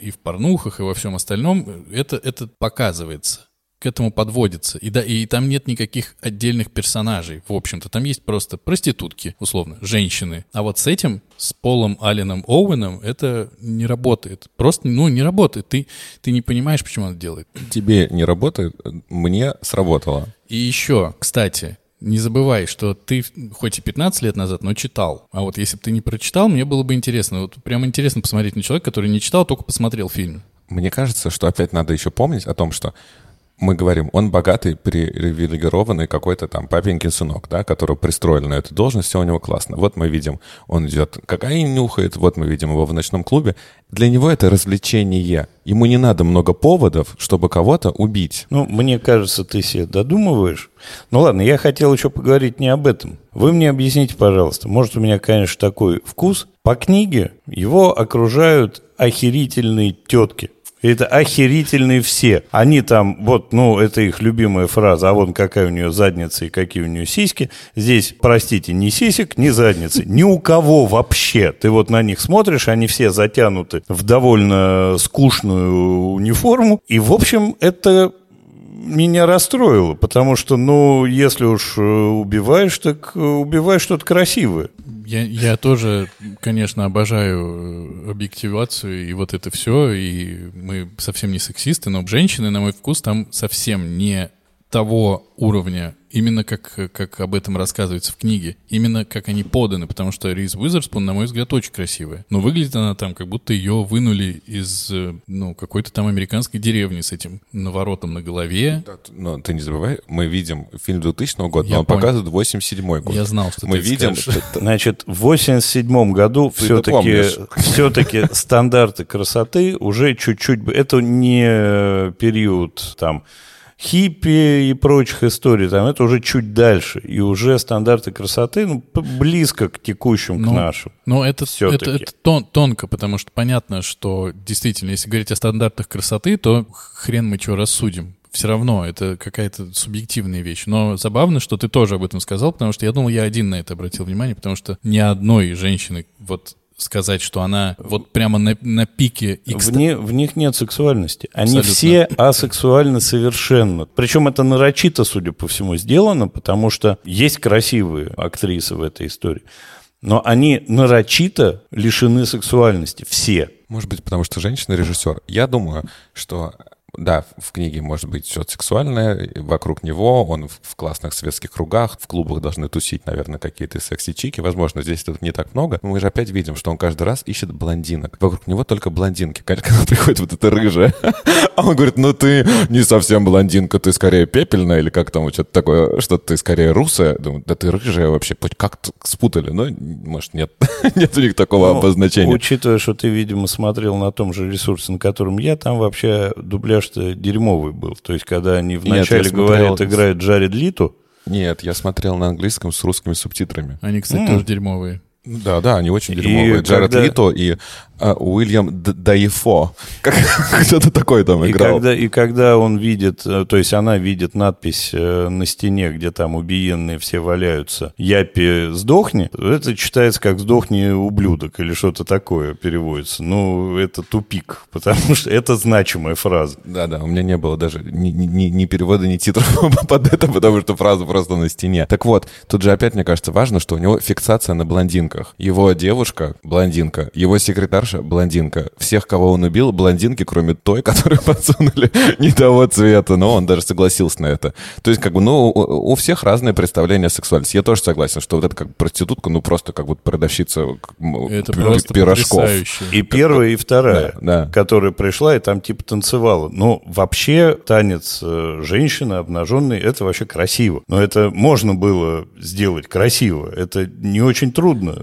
и в порнухах, и во всем остальном. Это, это показывается. К этому подводится. И, да, и там нет никаких отдельных персонажей, в общем-то. Там есть просто проститутки, условно, женщины. А вот с этим, с Полом Алленом Оуэном, это не работает. Просто, ну, не работает. Ты, ты не понимаешь, почему он это делает. Тебе не работает, мне сработало. И еще, кстати... Не забывай, что ты хоть и пятнадцать лет назад, но читал. А вот если бы ты не прочитал, мне было бы интересно. Вот прям интересно посмотреть на человека, который не читал, только посмотрел фильм. Мне кажется, что опять надо еще помнить о том, что мы говорим, он богатый, привилегированный какой-то там папенькин сынок, да, которого пристроили на эту должность, все у него классно. Вот мы видим, он идет, кокаин нюхает, вот мы видим его в ночном клубе. Для него это развлечение. Ему не надо много поводов, чтобы кого-то убить. Ну, мне кажется, ты себе додумываешь. Ну ладно, я хотел еще поговорить не об этом. Вы мне объясните, пожалуйста, может, у меня, конечно, такой вкус. По книге его окружают охерительные тетки. Это охерительные все. Они там, вот, ну, это их любимая фраза, а вон какая у нее задница и какие у нее сиськи. Здесь, простите, ни сисек, ни задницы. Ни у кого вообще. Ты вот на них смотришь, они все затянуты в довольно скучную униформу. И, в общем, это... меня расстроило, потому что, ну, если уж убиваешь, так убиваешь что-то красивое. Я, я тоже, конечно, обожаю объективацию и вот это все, и мы совсем не сексисты, но женщины, на мой вкус, там совсем не того уровня, именно как, как об этом рассказывается в книге, именно как они поданы, потому что Риз Уизерспун, на мой взгляд, очень красивая. Но выглядит она там, как будто ее вынули из, ну, какой-то там американской деревни с этим наворотом на голове. Но ты не забывай, мы видим фильм двухтысячного года, но он показывает восемьдесят седьмой год. Я знал, что мы ты видим, скажешь. Значит, в восемьдесят седьмом году все-таки, все-таки стандарты красоты уже чуть-чуть... Это не период там... хиппи и прочих историй, там это уже чуть дальше. И уже стандарты красоты, ну, близко к текущим, ну, к нашим. Ну, это, это, это тон, тонко, потому что понятно, что действительно, если говорить о стандартах красоты, то хрен мы чего рассудим. Все равно это какая-то субъективная вещь. Но забавно, что ты тоже об этом сказал, потому что я думал, я один на это обратил внимание, потому что ни одной женщины вот... сказать, что она вот прямо на, на пике... В, не, в них нет сексуальности. Они абсолютно все асексуальны совершенно. Причем это нарочито, судя по всему, сделано, потому что есть красивые актрисы в этой истории. Но они нарочито лишены сексуальности. Все. Может быть, потому что женщина-режиссер. Я думаю, что... Да, в книге может быть что-то сексуальное, вокруг него, он в классных светских кругах, в клубах должны тусить, наверное, какие-то секси-чики, возможно, здесь тут не так много, но мы же опять видим, что он каждый раз ищет блондинок, вокруг него только блондинки, когда приходит вот эта рыжая, а он говорит, ну ты не совсем блондинка, ты скорее пепельная, или как там, что-то такое, что ты скорее русая, думаю, да ты рыжая вообще, как-то спутали, но, может, нет, нет у них такого обозначения. Учитывая, что ты, видимо, смотрел на том же ресурсе, на котором я, там вообще дубляж что дерьмовый был. То есть, когда они вначале Нет, говорят, смотрел... играет Джаред Лето. Нет, я смотрел на английском с русскими субтитрами. Они, кстати, mm. тоже дерьмовые. Да, да, они очень дерьмовые. И Джаред когда... Лето и а, Уиллем Дефо. Кто-то такой там играл. И когда, и когда он видит, то есть она видит надпись на стене, где там убиенные все валяются, «Япи, сдохни», это читается как «сдохни, ублюдок» или что-то такое переводится. Ну, это тупик, потому что это значимая фраза. Да-да, у меня не было даже ни, ни, ни перевода, ни титров под это, потому что фраза просто на стене. Так вот, тут же опять, мне кажется, важно, что у него фиксация на блондинку. Его девушка — блондинка, его секретарша — блондинка. Всех, кого он убил, блондинки, кроме той, которую подсунули не того цвета. Но он даже согласился на это. То есть, как бы, ну, у всех разные представления о сексуальности. Я тоже согласен, что вот это как проститутка, ну, просто как будто продавщица это п- просто пирожков. Потрясающе. И первая, и вторая, да, да, которая пришла и там типа танцевала. Ну, вообще, танец женщины обнаженной — это вообще красиво. Но это можно было сделать красиво. Это не очень трудно.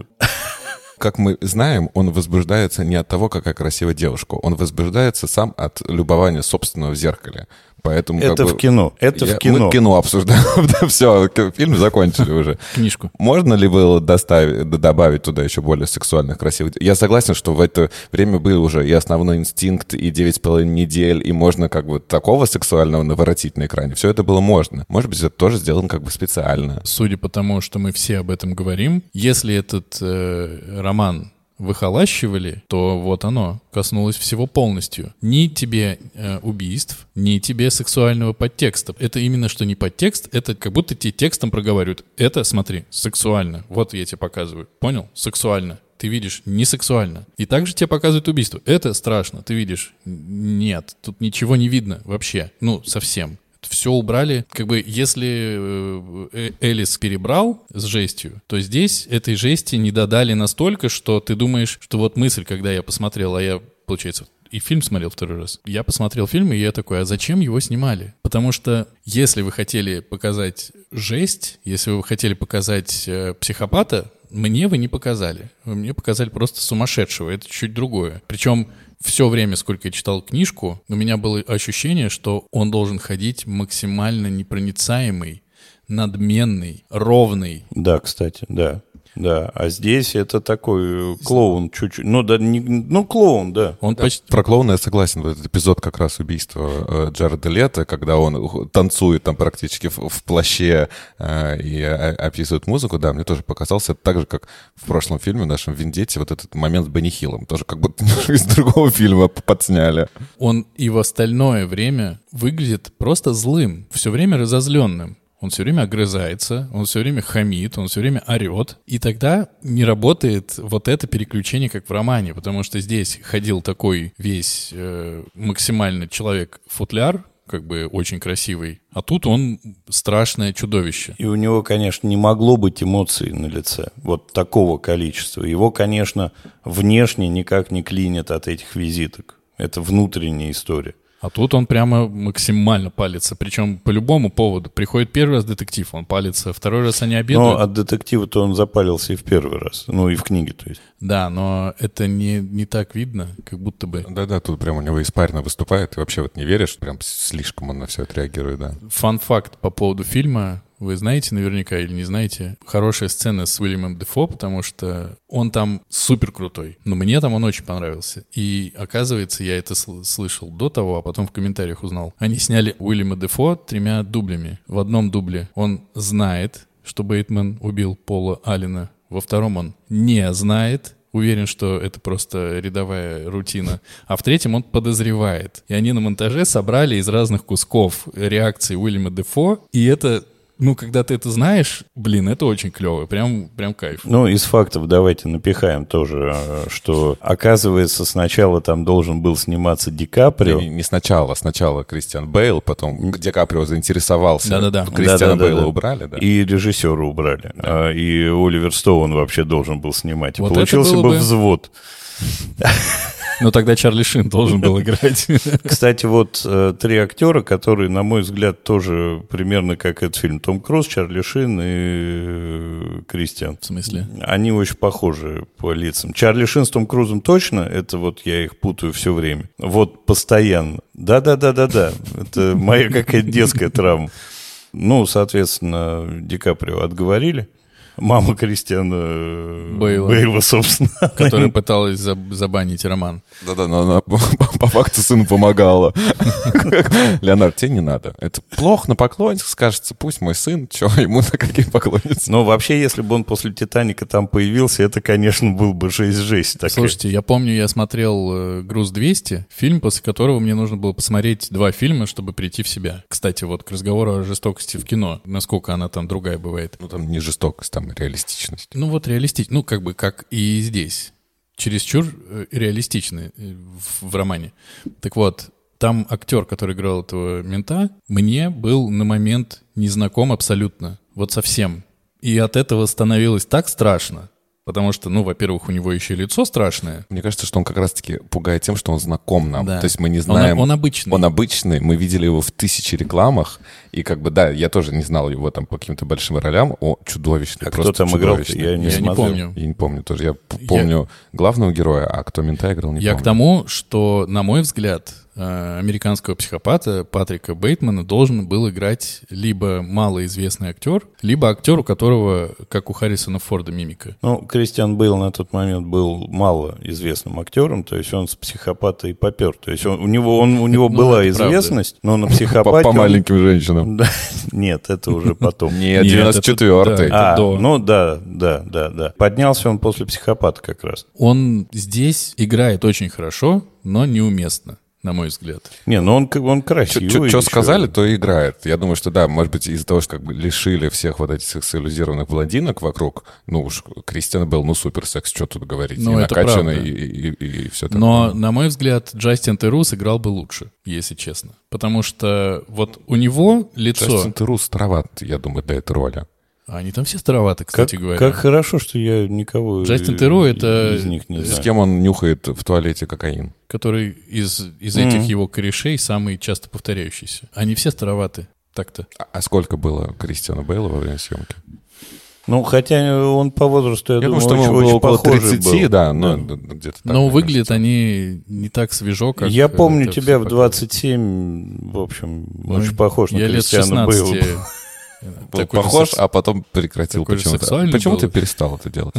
Как мы знаем, он возбуждается не от того, какая красивая девушка. Он возбуждается сам от любования собственного в зеркале. Поэтому, это как бы, в кино. Это я, в кино. Мы кино обсуждаем. Все, фильм закончили уже. Книжку. Можно ли было доставить, добавить туда еще более сексуальных, красивых? Я согласен, что в это время был уже и «Основной инстинкт», и «Девять с половиной недель», и можно как бы такого сексуального наворотить на экране. Все это было можно. Может быть, это тоже сделано как бы специально. Судя по тому, что мы все об этом говорим, если этот э, роман выхолащивали, то вот оно коснулось всего полностью. Ни тебе э, убийств, ни тебе сексуального подтекста. Это именно что не подтекст, это как будто тебе текстом проговаривают. Это, смотри, сексуально. Вот я тебе показываю. Понял? Сексуально. Ты видишь, не сексуально. И также тебе показывают убийство. Это страшно. Ты видишь, нет, тут ничего не видно вообще. Ну, совсем. Все убрали. Как бы если Эллис перебрал с жестью, то здесь этой жести не додали настолько, что ты думаешь, что вот мысль, когда я посмотрел, а я, получается, и фильм смотрел второй раз. Я посмотрел фильм, и я такой, а зачем его снимали? Потому что если вы хотели показать жесть, если вы хотели показать э, психопата, мне вы не показали. Вы мне показали просто сумасшедшего. Это чуть другое. Причем все время, сколько я читал книжку, у меня было ощущение, что он должен ходить максимально непроницаемый, надменный, ровный. Да, кстати, да. Да, а здесь это такой клоун чуть-чуть. Ну, да, не, ну клоун, да. Он да. почти про клоуна я согласен. Вот этот эпизод как раз убийства Джареда Лето, когда он танцует там практически в, в плаще э, и описывает музыку. Да, мне тоже показался это так же, как в прошлом фильме, в нашем «Вендетте», вот этот момент с Бенни Хиллом. Тоже как будто из другого фильма подсняли. Он и в остальное время выглядит просто злым, все время разозленным. Он все время огрызается, он все время хамит, он все время орет. И тогда не работает вот это переключение, как в романе, потому что здесь ходил такой весь э, максимально человек-футляр, как бы очень красивый, а тут он страшное чудовище. И у него, конечно, не могло быть эмоций на лице, вот такого количества. Его, конечно, внешне никак не клинит от этих визиток. Это внутренняя история. А тут он прямо максимально палится. Причем по любому поводу. Приходит первый раз детектив, он палится. Второй раз они обедают. Но от детектива-то он запалился и в первый раз. Ну и в книге, то есть. Да, но это не, не так видно, как будто бы. Да-да, тут прям у него испарина выступает. И вообще вот не веришь, прям слишком он на все отреагирует, да. Фан-факт по поводу фильма. Вы знаете наверняка или не знаете? Хорошая сцена с Уиллемом Дефо, потому что он там супер крутой. Но мне там он очень понравился. И оказывается, я это сл- слышал до того, а потом в комментариях узнал. Они сняли Уиллема Дефо тремя дублями. В одном дубле он знает, что Бейтман убил Пола Аллена. Во втором он не знает. Уверен, что это просто рядовая рутина. А в третьем он подозревает. И они на монтаже собрали из разных кусков реакции Уиллема Дефо. И это... Ну, когда ты это знаешь, блин, это очень клево, прям, прям кайф. Ну, из фактов давайте напихаем тоже, что, оказывается, сначала там должен был сниматься Ди Каприо. Не, не сначала, сначала Кристиан Бейл, потом Ди Каприо заинтересовался. Да-да-да. Кристиана Да-да-да-да. Бейла убрали, да. И режиссера убрали. Да. И Оливер Стоун вообще должен был снимать. И вот получился бы взвод. Но тогда Чарли Шин должен был играть. Кстати, вот э, три актера, которые, на мой взгляд, тоже примерно как этот фильм. Том Круз, Чарли Шин и э, Кристиан. В смысле? Они очень похожи по лицам. Чарли Шин с Том Крузом точно, это вот я их путаю все время. Вот постоянно. Да-да-да-да-да. Это моя какая-то детская травма. Ну, соответственно, Ди Каприо отговорили. Мама Кристиана Бейла, Бейла собственно. Которая пыталась забанить роман. Да-да, но она по факту сыну помогала. Леонард, тебе не надо. Это плохо на поклонницах, скажется, пусть мой сын, что ему на какие поклонницы. Но вообще, если бы он после «Титаника» там появился, это, конечно, был бы жесть-жесть. Слушайте, я помню, я смотрел «Груз двести», фильм, после которого мне нужно было посмотреть два фильма, чтобы прийти в себя. Кстати, вот к разговору о жестокости в кино, насколько она там другая бывает. Ну, там не жестокость, там реалистичность. Ну вот реалистичность, ну как бы как и здесь. Чересчур реалистичны в, в романе. Так вот, там актер, который играл этого мента, мне был на момент незнаком абсолютно, вот совсем. И от этого становилось так страшно. Потому что, ну, во-первых, у него еще и лицо страшное. Мне кажется, что он как раз-таки пугает тем, что он знаком нам. Да. То есть мы не знаем... Он, он обычный. Он обычный. Мы видели его в тысячи рекламах. И как бы, да, я тоже не знал его там по каким-то большим ролям. О, чудовищный. А просто кто там играл? Я не, я не помню. Я не помню тоже. Я помню я... главного героя, а кто мента играл, не я помню. Я к тому, что, на мой взгляд, американского психопата Патрика Бейтмана должен был играть либо малоизвестный актер, либо актер, у которого, как у Харрисона Форда, мимика. Ну, Кристиан Бейл на тот момент был малоизвестным актером, то есть он с психопата и попер. То есть он, у него, он, у него ну, была известность, правда. Но на психопате... По маленьким женщинам. Нет, это уже потом. Нет, девяносто четвёртый. А, ну да, да, да, да. Поднялся он после психопата как раз. Он здесь играет очень хорошо, но неуместно. На мой взгляд. Не, ну он, он красивый. Что сказали, то и играет. Я думаю, что да, может быть, из-за того, что как бы лишили всех вот этих сексуализированных блондинок вокруг, ну уж Кристиан Бейл, ну суперсекс, что тут говорить, ну, и накачанный, и, и, и, и все такое. Но, на мой взгляд, Джейсон Терру сыграл бы лучше, если честно. Потому что вот у него лицо... Джейсон Терру староват, я думаю, для этой роли. Они там все староваты, кстати как, говоря. Как хорошо, что я никого Джастин Терру это... из них не знаю. С кем он нюхает в туалете кокаин. Который из, из mm-hmm. этих его корешей самый часто повторяющийся. Они все староваты, так-то. А, а сколько было Кристиана Бейла во время съемки? Ну, хотя он по возрасту, я, я думаю, что очень, было очень около тридцати, был. Да, но да. где-то так. Но выглядят кажется. Они не так свежо, как... Я помню тебя в двадцать семь, в общем, ну, очень похож на Кристиана Бейла. Я лет шестнадцати был такой похож, секс... а потом прекратил такой почему-то. Почему был? Ты перестал это делать?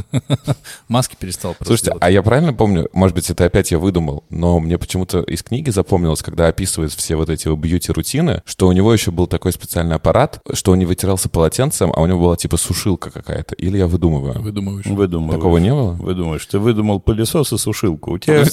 Маски перестал просто Слушайте, делать. А я правильно помню, может быть, это опять я выдумал, но мне почему-то из книги запомнилось, когда описывают все вот эти бьюти-рутины, что у него еще был такой специальный аппарат, что он не вытирался полотенцем, а у него была типа сушилка какая-то. Или я выдумываю? Выдумываешь. Выдумываешь. Такого не было? Выдумываешь. Ты выдумал пылесос и сушилку. У тебя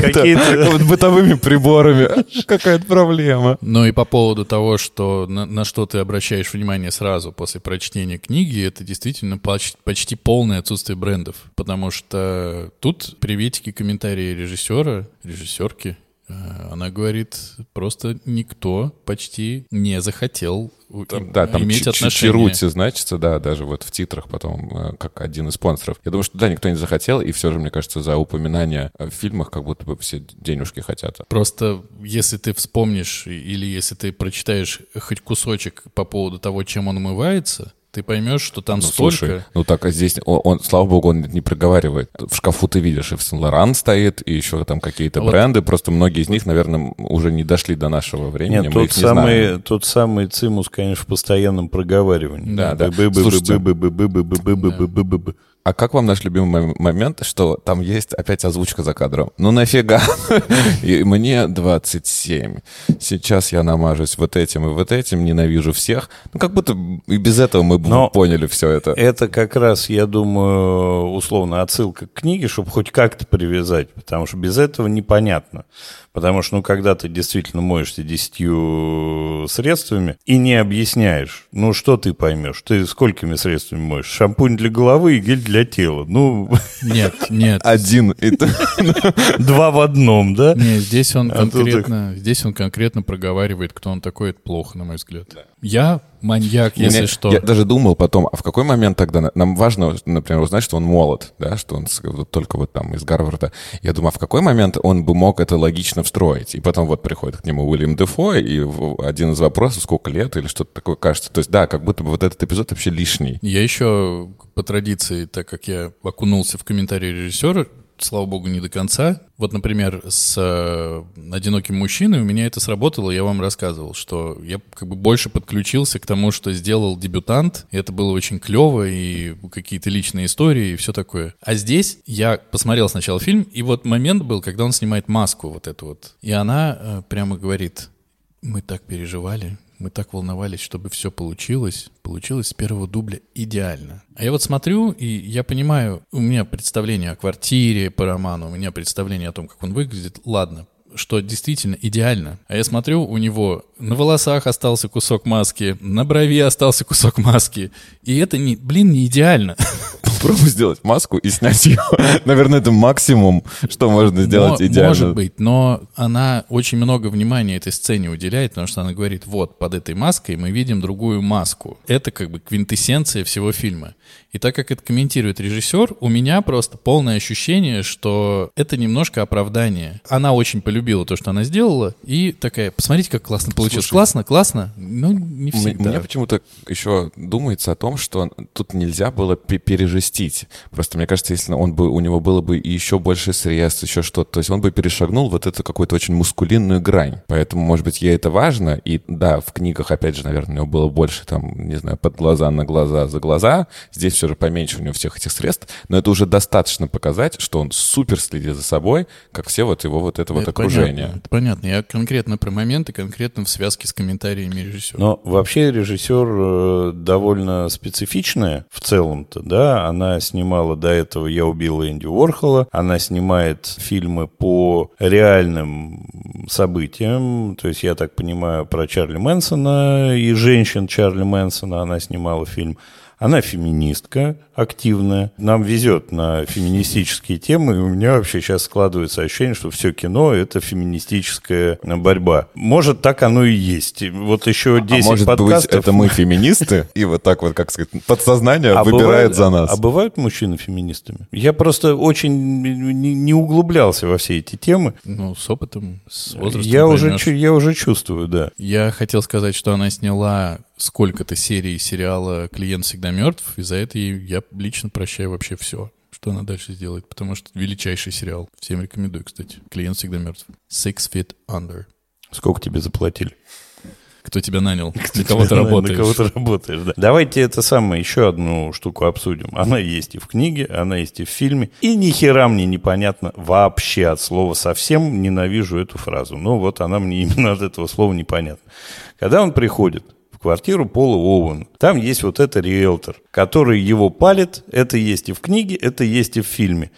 какие-то... Бытовыми приборами. Какая-то проблема. Ну и по поводу того, что на что ты обращаешь внимание сразу после прочтения книги, это действительно почти полное отсутствие брендов. Потому что тут приветики, комментарии режиссера, режиссерки. Она говорит, просто никто почти не захотел там, да, там иметь отношения. Чарути значится, да, даже вот в титрах потом, как один из спонсоров. Я думаю, что да, никто не захотел, и все же, мне кажется, за упоминание в фильмах как будто бы все денежки хотят. Просто если ты вспомнишь или если ты прочитаешь хоть кусочек по поводу того, чем он умывается... Ты поймешь, что там ну, столько... Слушай, ну так, а здесь, он, он, слава богу, он не проговаривает. В шкафу ты видишь, и в Сен-Лоран стоит, и еще там какие-то вот. бренды. Просто многие из них, наверное, уже не дошли до нашего времени. Нет, тот, самый, не тот самый цимус, конечно, в постоянном проговаривании. Да, да. Слушайте... А как вам наш любимый момент, что там есть опять озвучка за кадром? Ну нафига? И мне двадцать семь. Сейчас я намажусь вот этим и вот этим, ненавижу всех. Ну как будто и без этого мы бы поняли все это. Это как раз, я думаю, условно отсылка к книге, чтобы хоть как-то привязать, потому что без этого непонятно. Потому что, ну, когда ты действительно моешься десятью средствами и не объясняешь, ну, что ты поймешь? Ты сколькими средствами моешь? Шампунь для головы и гель для тела. Ну... Нет, нет. Один. Два в одном, да? Нет, здесь он конкретно проговаривает, кто он такой, это плохо, на мой взгляд. Я... Маньяк, если Мне, что. Я даже думал потом, а в какой момент тогда... Нам важно, например, узнать, что он молод, да, что он только вот там из Гарварда. Я думаю, а в какой момент он бы мог это логично встроить? И потом вот приходит к нему Уиллем Дефо, и один из вопросов, сколько лет или что-то такое кажется. То есть да, как будто бы вот этот эпизод вообще лишний. Я еще по традиции, так как я окунулся в комментарии режиссера, слава богу, не до конца. Вот, например, с э, «Одиноким мужчиной» у меня это сработало, я вам рассказывал, что я как бы больше подключился к тому, что сделал дебютант, и это было очень клево, и какие-то личные истории, и все такое. А здесь я посмотрел сначала фильм, и вот момент был, когда он снимает маску вот эту вот, и она э, прямо говорит, мы так переживали, мы так волновались, чтобы все получилось. Получилось с первого дубля идеально. А я вот смотрю, и я понимаю, у меня представление о квартире по роману, у меня представление о том, как он выглядит. Ладно, что действительно идеально. А я смотрю, у него на волосах остался кусок маски, на брови остался кусок маски. И это, не, блин, не идеально. Попробуй сделать маску и снять ее. Наверное, это максимум, что можно сделать но, идеально. Может быть, но она очень много внимания этой сцене уделяет, потому что она говорит, вот, под этой маской мы видим другую маску. Это как бы квинтэссенция всего фильма. И так как это комментирует режиссер, у меня просто полное ощущение, что это немножко оправдание. Она очень полюбила то, что она сделала, и такая, посмотрите, как классно получилось. Слушай, классно, классно, но не всегда. Мне почему-то еще думается о том, что тут нельзя было пережить. Просто, мне кажется, если он бы, у него было бы еще больше средств, еще что-то, то есть он бы перешагнул вот эту какую-то очень мускулинную грань. Поэтому, может быть, ей это важно. И да, в книгах, опять же, наверное, у него было больше, там, не знаю, под глаза на глаза за глаза. Здесь все же поменьше у него всех этих средств. Но это уже достаточно показать, что он супер следит за собой, как все вот его вот это, это вот окружение. Понятно, это понятно. Я конкретно про моменты, конкретно в связке с комментариями режиссера. Но вообще режиссер довольно специфичная в целом-то, да, она снимала до этого «Я убила Энди Уорхола». Она снимает фильмы по реальным событиям. То есть, я так понимаю, про Чарли Мэнсона и женщин Чарли Мэнсона она снимала фильм. Она феминистка активная. Нам везет на феминистические темы. И у меня вообще сейчас складывается ощущение, что все кино — это феминистическая борьба. Может, так оно и есть. Вот еще десять а может подкастов... быть, это мы феминисты? И вот так вот, как сказать, подсознание а выбирает бывает, за нас. А, а бывают мужчины феминистами? Я просто очень не, не углублялся во все эти темы. Ну, с опытом, с возрастом. Я, уже, я уже чувствую, да. Я хотел сказать, что она сняла... сколько-то серий сериала «Клиент всегда мертв», и за это я лично прощаю вообще все, что она дальше сделает, потому что величайший сериал. Всем рекомендую, кстати. «Клиент всегда мертв». Six Feet Under. Сколько тебе заплатили? кто тебя нанял, кто на кого ты работаешь. На кого ты работаешь, да. Давайте это самое, еще одну штуку обсудим. Она есть и в книге, она есть и в фильме. И ни хера мне непонятно вообще от слова совсем, ненавижу эту фразу. Но вот она мне именно от этого слова непонятна. Когда он приходит в квартиру Пола Оуэна, там есть вот этот риэлтор, который его палит. Это есть и в книге, это есть и в фильме.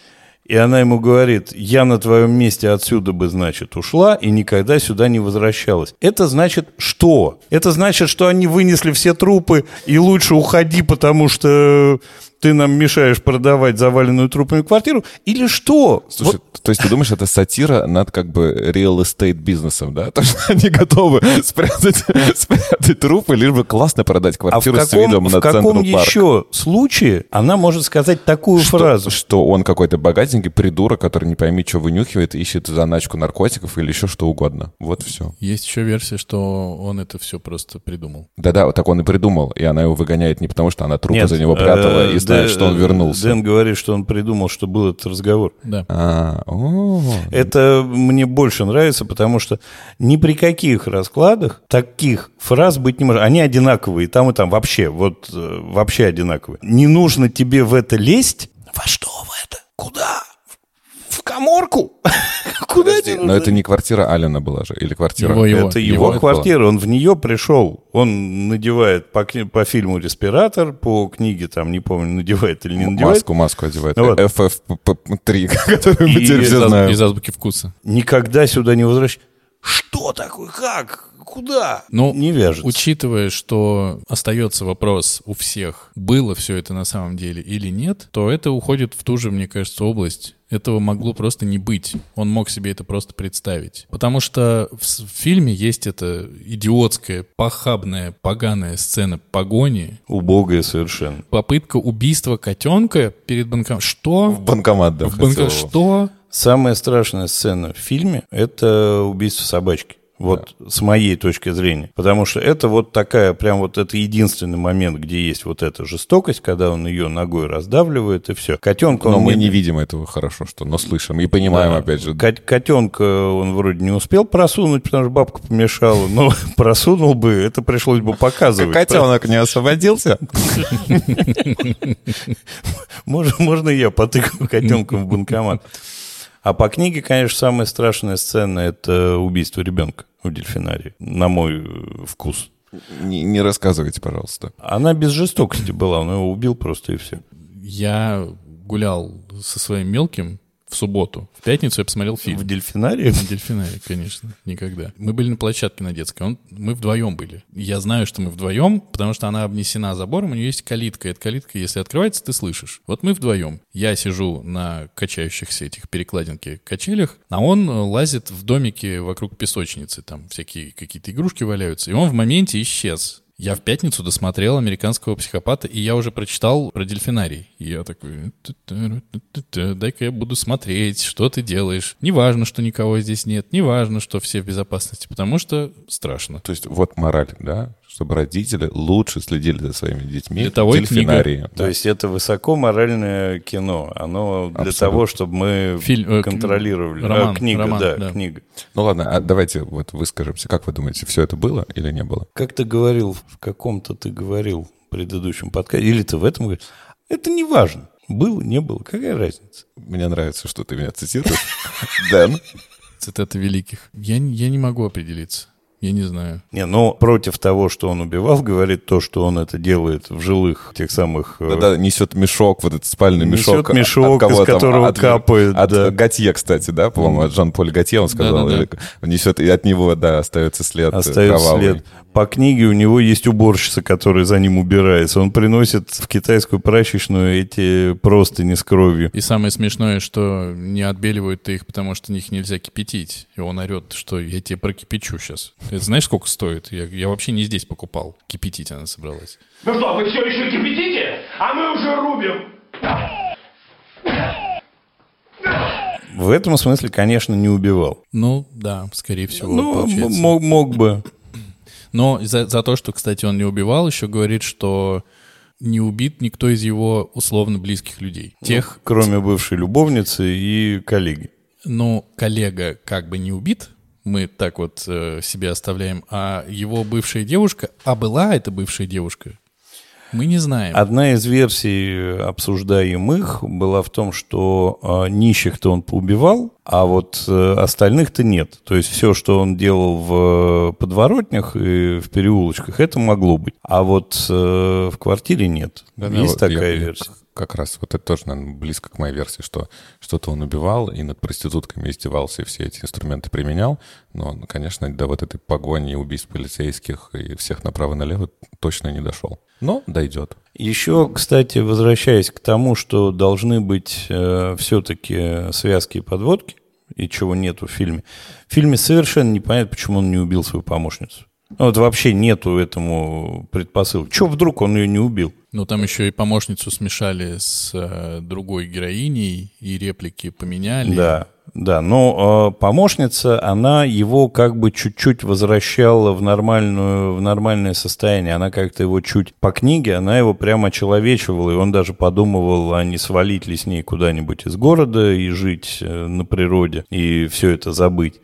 И она ему говорит: я на твоем месте отсюда бы, значит, ушла и никогда сюда не возвращалась. Это значит что? Это значит, что они вынесли все трупы и лучше уходи, потому что ты нам мешаешь продавать заваленную трупами квартиру? Или что? Слушай, вот. То есть ты думаешь, это сатира над как бы real estate бизнесом, да? То, что они готовы спрятать, спрятать трупы, лишь бы классно продать квартиру а каком, с видом на Централ Парк. А в каком еще случае она может сказать такую что, фразу? Что он какой-то богатенький придурок, который не пойми, что вынюхивает, ищет заначку наркотиков или еще что угодно. Вот все. Есть еще версия, что он это все просто придумал. Да-да, вот так он и придумал, и она его выгоняет не потому, что она трупы Нет, за него прятала э-э-э- и что он вернулся. Дэн говорит, что он придумал, что был этот разговор. Да. А, это мне больше нравится, потому что ни при каких раскладах таких фраз быть не может. Они одинаковые, там и там вообще, вот вообще одинаковые. Не нужно тебе в это лезть. Во что в это? Куда? В каморку? Куда тебе? Но это не квартира Алина была же, или квартира? Его, его. Это его, его квартира, это он в нее пришел. Он надевает по, по фильму респиратор, по книге, там, не помню, надевает или не надевает. Маску, маску одевает. Ну, вот. эф эф пэ три, которую мы теперь все знаем. Из азбуки вкуса. Никогда сюда не возвращайся. Что такое? Как? Куда? Ну, не вяжется. Учитывая, что остается вопрос у всех, было все это на самом деле или нет, то это уходит в ту же, мне кажется, область. Этого могло просто не быть. Он мог себе это просто представить. Потому что в фильме есть эта идиотская, похабная, поганая сцена погони. Убогая совершенно. Попытка убийства котенка перед банкоматом. Что? В банкомат, да. В банкомат. Что? Самая страшная сцена в фильме – это убийство собачки. Вот да. С моей точки зрения. Потому что это вот такая, прям вот это единственный момент, где есть вот эта жестокость, когда он ее ногой раздавливает и все. Котенка но он мы не... не видим этого хорошо, что, но слышим и понимаем, да. Опять же. Кот- котенка он вроде не успел просунуть, потому что бабка помешала, но просунул бы, это пришлось бы показывать. Котенок не освободился? Можно я потыкаю котенком в банкомат? А по книге, конечно, самая страшная сцена – это убийство ребенка в дельфинарии, на мой вкус. Не, не рассказывайте, пожалуйста. Она без жестокости была, он его убил просто и все. Я гулял со своим мелким в субботу. В пятницу я посмотрел фильм. В дельфинарии? В дельфинарии, конечно, никогда. Мы были на площадке на детской, он, мы вдвоем были. Я знаю, что мы вдвоем, потому что она обнесена забором, у нее есть калитка. Эта калитка, если открывается, ты слышишь. Вот мы вдвоем. Я сижу на качающихся этих перекладинке качелях, а он лазит в домике вокруг песочницы, там всякие какие-то игрушки валяются, и он в моменте исчез. Я в пятницу досмотрел «Американского психопата», и я уже прочитал про дельфинарий. И я такой, дай-ка я буду смотреть, что ты делаешь. Не важно, что никого здесь нет, не важно, что все в безопасности, потому что страшно. То есть вот мораль, да? Чтобы родители лучше следили за своими детьми для того в дельфинарии. Да. То есть это высоко моральное кино. Оно абсолютно. Для того, чтобы мы Фильм, контролировали. Э, роман, а, книга, роман, да, да, книга. Ну ладно, а давайте вот выскажемся. Как вы думаете, все это было или не было? Как ты говорил, в каком-то ты говорил в предыдущем подкасте, или ты в этом говоришь, это не важно. Было, не было, какая разница? Мне нравится, что ты меня цитируешь. Дэн. Цитаты великих. Я не могу определиться. Я не знаю. Не, но против того, что он убивал, говорит то, что он это делает в жилых тех самых... Да-да, несет мешок, вот этот спальный мешок. Несет мешок, от, от кого, из там, которого от, капает. От, да. От Готье, кстати, да, по-моему, от Жан-Поль Готье, он сказал. Да, да, да. Несет, и от него, да, остается след остается кровавый. След. По книге у него есть уборщица, которая за ним убирается. Он приносит в китайскую прачечную эти простыни с кровью. И самое смешное, что не отбеливают-то их, потому что их нельзя кипятить. И он орет, что я тебе прокипячу сейчас. Это знаешь, сколько стоит? Я, я вообще не здесь покупал. Кипятить она собралась. Ну что, вы все еще кипятите? А мы уже рубим. В этом смысле, конечно, не убивал. Ну, да, скорее всего. Ну, мог, мог бы. Но за, за то, что, кстати, он не убивал, еще говорит, что... не убит никто из его условно близких людей. Тех, ну, кроме бывшей любовницы и коллеги. Ну, коллега как бы не убит... мы так вот э, себе оставляем, а его бывшая девушка, а была это бывшая девушка, мы не знаем. Одна из версий обсуждаемых была в том, что э, нищих-то он поубивал, а вот э, остальных-то нет. То есть все, что он делал в э, подворотнях и в переулочках, это могло быть. А вот э, в квартире нет. Да, есть да, такая я, версия. Как раз вот это тоже, наверное, близко к моей версии, что что-то он убивал и над проститутками издевался, и все эти инструменты применял. Но, конечно, до вот этой погони, убийств полицейских и всех направо-налево точно не дошел. Но дойдет. Еще, кстати, возвращаясь к тому, что должны быть э, все-таки связки и подводки, и чего нету в фильме. В фильме совершенно непонятно, почему он не убил свою помощницу. Вот вообще нету этому предпосылок. Чего вдруг он ее не убил? Ну, там еще и помощницу смешали с э, другой героиней, и реплики поменяли. Да, да, но э, помощница, она его как бы чуть-чуть возвращала в, нормальную, в нормальное состояние. Она как-то его чуть по книге, она его прямо очеловечивала, и он даже подумывал, а не свалить ли с ней куда-нибудь из города и жить э, на природе, и все это забыть.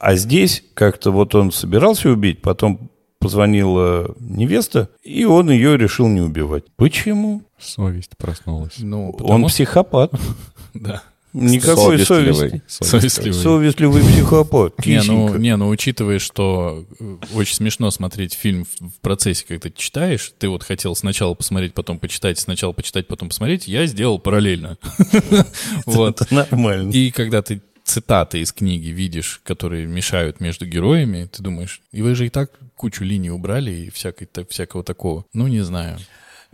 А здесь как-то вот он собирался убить, потом позвонила невеста, и он ее решил не убивать. Почему? Совесть проснулась. Ну, он психопат. Да. Никакой совести. Совестливый. Совестливый психопат. Не ну, не, ну, учитывая, что очень смешно смотреть фильм в процессе, когда ты читаешь, ты вот хотел сначала посмотреть, потом почитать, сначала почитать, потом посмотреть, я сделал параллельно. Это нормально. И когда ты цитаты из книги видишь, которые мешают между героями, ты думаешь, и вы же и так кучу линий убрали и всякой, так, всякого такого. Ну, не знаю.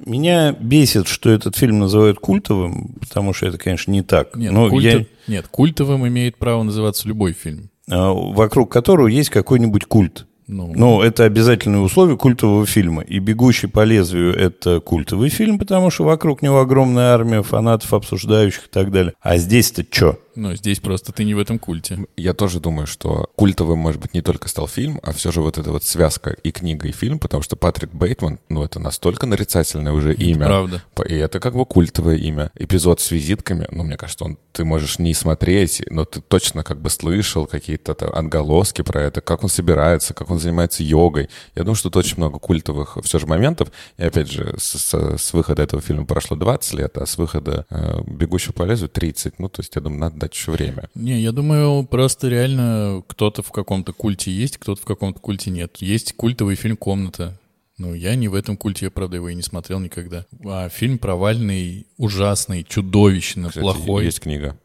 Меня бесит, что этот фильм называют культовым, потому что это, конечно, не так. Нет, но культ... я... Нет, культовым имеет право называться любой фильм. Вокруг которого есть какой-нибудь культ. Ну, ну, это обязательное условие культового фильма. И «Бегущий по лезвию» — это культовый фильм, потому что вокруг него огромная армия фанатов, обсуждающих и так далее. А здесь-то что? Ну, здесь просто ты не в этом культе. Я тоже думаю, что культовым, может быть, не только стал фильм, а все же вот эта вот связка и книга, и фильм, потому что Патрик Бейтман, ну, это настолько нарицательное уже имя. Правда. И это как бы культовое имя. Эпизод с визитками, ну, мне кажется, он, ты можешь не смотреть, но ты точно как бы слышал какие-то отголоски про это, как он собирается, как он занимается йогой. Я думаю, что тут очень много культовых все же моментов. И опять же, с, с выхода этого фильма прошло двадцать лет, а с выхода э, «Бегущего по лезвию» тридцать. Ну, то есть, я думаю, надо дать еще время. Не, я думаю, просто реально кто-то в каком-то культе есть, кто-то в каком-то культе нет. Есть культовый фильм «Комната». Ну, я не в этом культе, я, правда, его и не смотрел никогда. А фильм провальный, ужасный, чудовищно, кстати, плохой. Есть книга.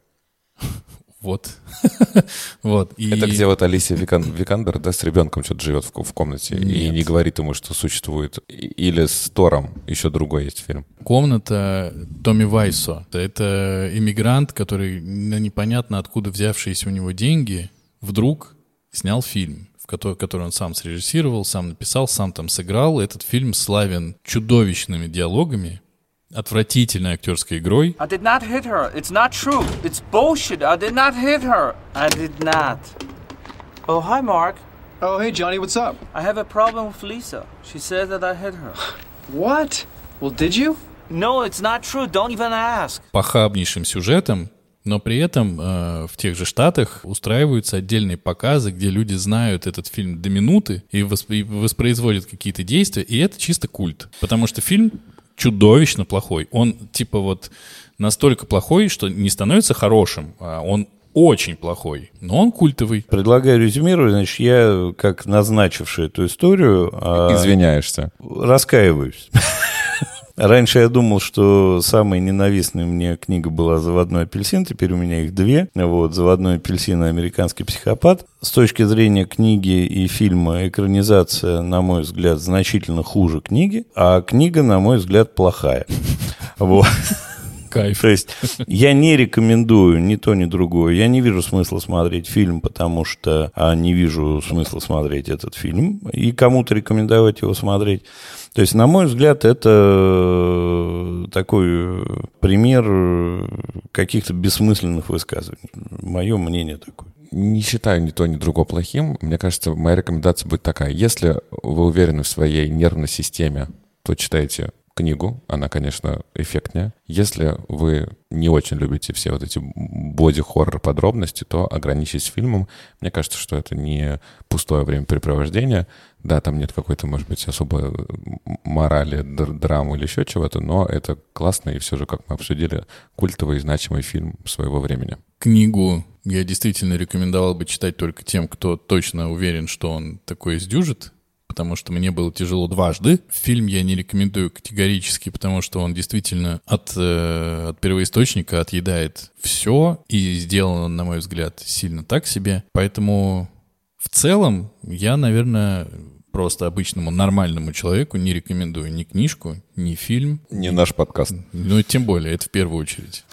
Вот. вот. И... Это где вот Алисия Викан... Викандер, да, с ребенком что-то живет в, в комнате. Нет. И не говорит ему, что существует. Или с Тором еще другой есть фильм. «Комната» Томми Вайсо. Это иммигрант, который непонятно откуда взявшиеся у него деньги вдруг снял фильм, в который, который он сам срежиссировал, сам написал, сам там сыграл. Этот фильм славен чудовищными диалогами, отвратительной актерской игрой. I did not hit her. It's not true. It's bullshit. I did not hit her. I did not. Oh, hi, Mark. Oh, hey, Johnny, what's up? I have a problem with Lisa. She said that I hit her. What? Well, did you? No, it's not true. Don't even ask. Похабнейшим сюжетом, но при этом э, в тех же Штатах устраиваются отдельные показы, где люди знают этот фильм до минуты и, восп- и воспроизводят какие-то действия, и это чисто культ. Потому что фильм чудовищно плохой. Он, типа, вот настолько плохой, что не становится хорошим. А он очень плохой, но он культовый. Предлагаю резюмировать. Значит, я, как назначивший эту историю... Извиняешься. Раскаиваюсь. Раньше я думал, что самая ненавистная мне книга была «Заводной апельсин», теперь у меня их две. Вот, «Заводной апельсин» и «Американский психопат». С точки зрения книги и фильма экранизация, на мой взгляд, значительно хуже книги, а книга, на мой взгляд, плохая. Вот. Кайф. То есть я не рекомендую ни то, ни другое. Я не вижу смысла смотреть фильм, потому что а, не вижу смысла смотреть этот фильм и кому-то рекомендовать его смотреть. То есть, на мой взгляд, это такой пример каких-то бессмысленных высказываний. Мое мнение такое. Не считаю ни то, ни другое плохим. Мне кажется, моя рекомендация будет такая. Если вы уверены в своей нервной системе, то читайте книгу, она, конечно, эффектнее. Если вы не очень любите все вот эти боди-хоррор подробности, то ограничьтесь фильмом. Мне кажется, что это не пустое времяпрепровождение. Да, там нет какой-то, может быть, особой морали, драмы или еще чего-то, но это классно, и все же, как мы обсудили, культовый и значимый фильм своего времени. Книгу я действительно рекомендовал бы читать только тем, кто точно уверен, что он такое сдюжит, потому что мне было тяжело дважды. Фильм я не рекомендую категорически, потому что он действительно от, э, от первоисточника отъедает все, и сделан он, на мой взгляд, сильно так себе. Поэтому в целом я, наверное, просто обычному нормальному человеку не рекомендую ни книжку, ни фильм. Не наш подкаст. Ну, тем более, это в первую очередь.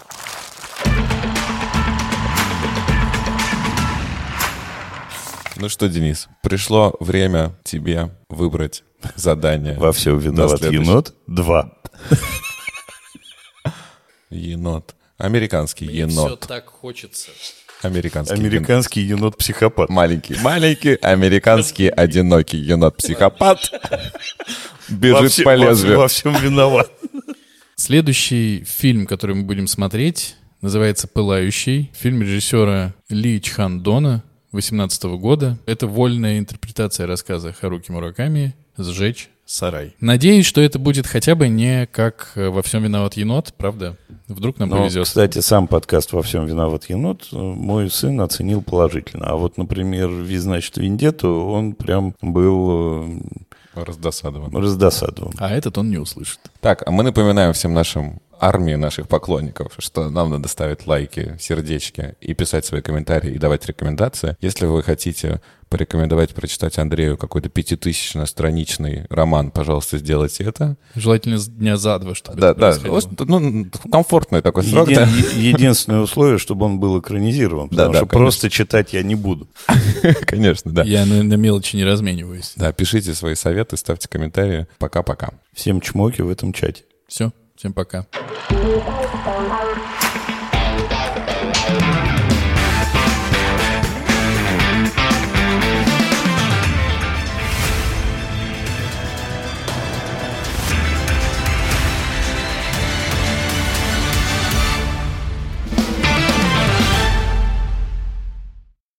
Ну что, Денис, пришло время тебе выбрать задание. Во всем виноват енот два. Енот. Американский енот. Мне все так хочется. Американский, американский енот. енот-психопат. Маленький, маленький, американский одинокий енот-психопат бежит по лезвию. Во всем виноват. Следующий фильм, который мы будем смотреть, называется «Пылающий». Фильм режиссера Ли Чхандона две тысячи восемнадцатого года. Это вольная интерпретация рассказа Харуки Мураками «Сжечь сарай». Надеюсь, что это будет хотя бы не как «Во всем виноват енот», правда? Вдруг нам повезет. Но, кстати, сам подкаст «Во всем виноват енот» мой сын оценил положительно. А вот, например, «Ви, значит, вендетту» он прям был... Раздосадован. Раздосадован. А этот он не услышит. Так, а мы напоминаем всем нашим армии наших поклонников, что нам надо ставить лайки, сердечки и писать свои комментарии и давать рекомендации. Если вы хотите порекомендовать прочитать Андрею какой-то пятитысячностраничный роман, пожалуйста, сделайте это. Желательно дня за два, чтобы да, это да, происходило. Ну, комфортный такой срок. Един, да? Единственное условие, чтобы он был экранизирован, потому да, да, что конечно. Просто читать я не буду. Конечно, да. Я на, на мелочи не размениваюсь. Да, пишите свои советы, ставьте комментарии. Пока-пока. Всем чмоки в этом чате. Все. Всем пока.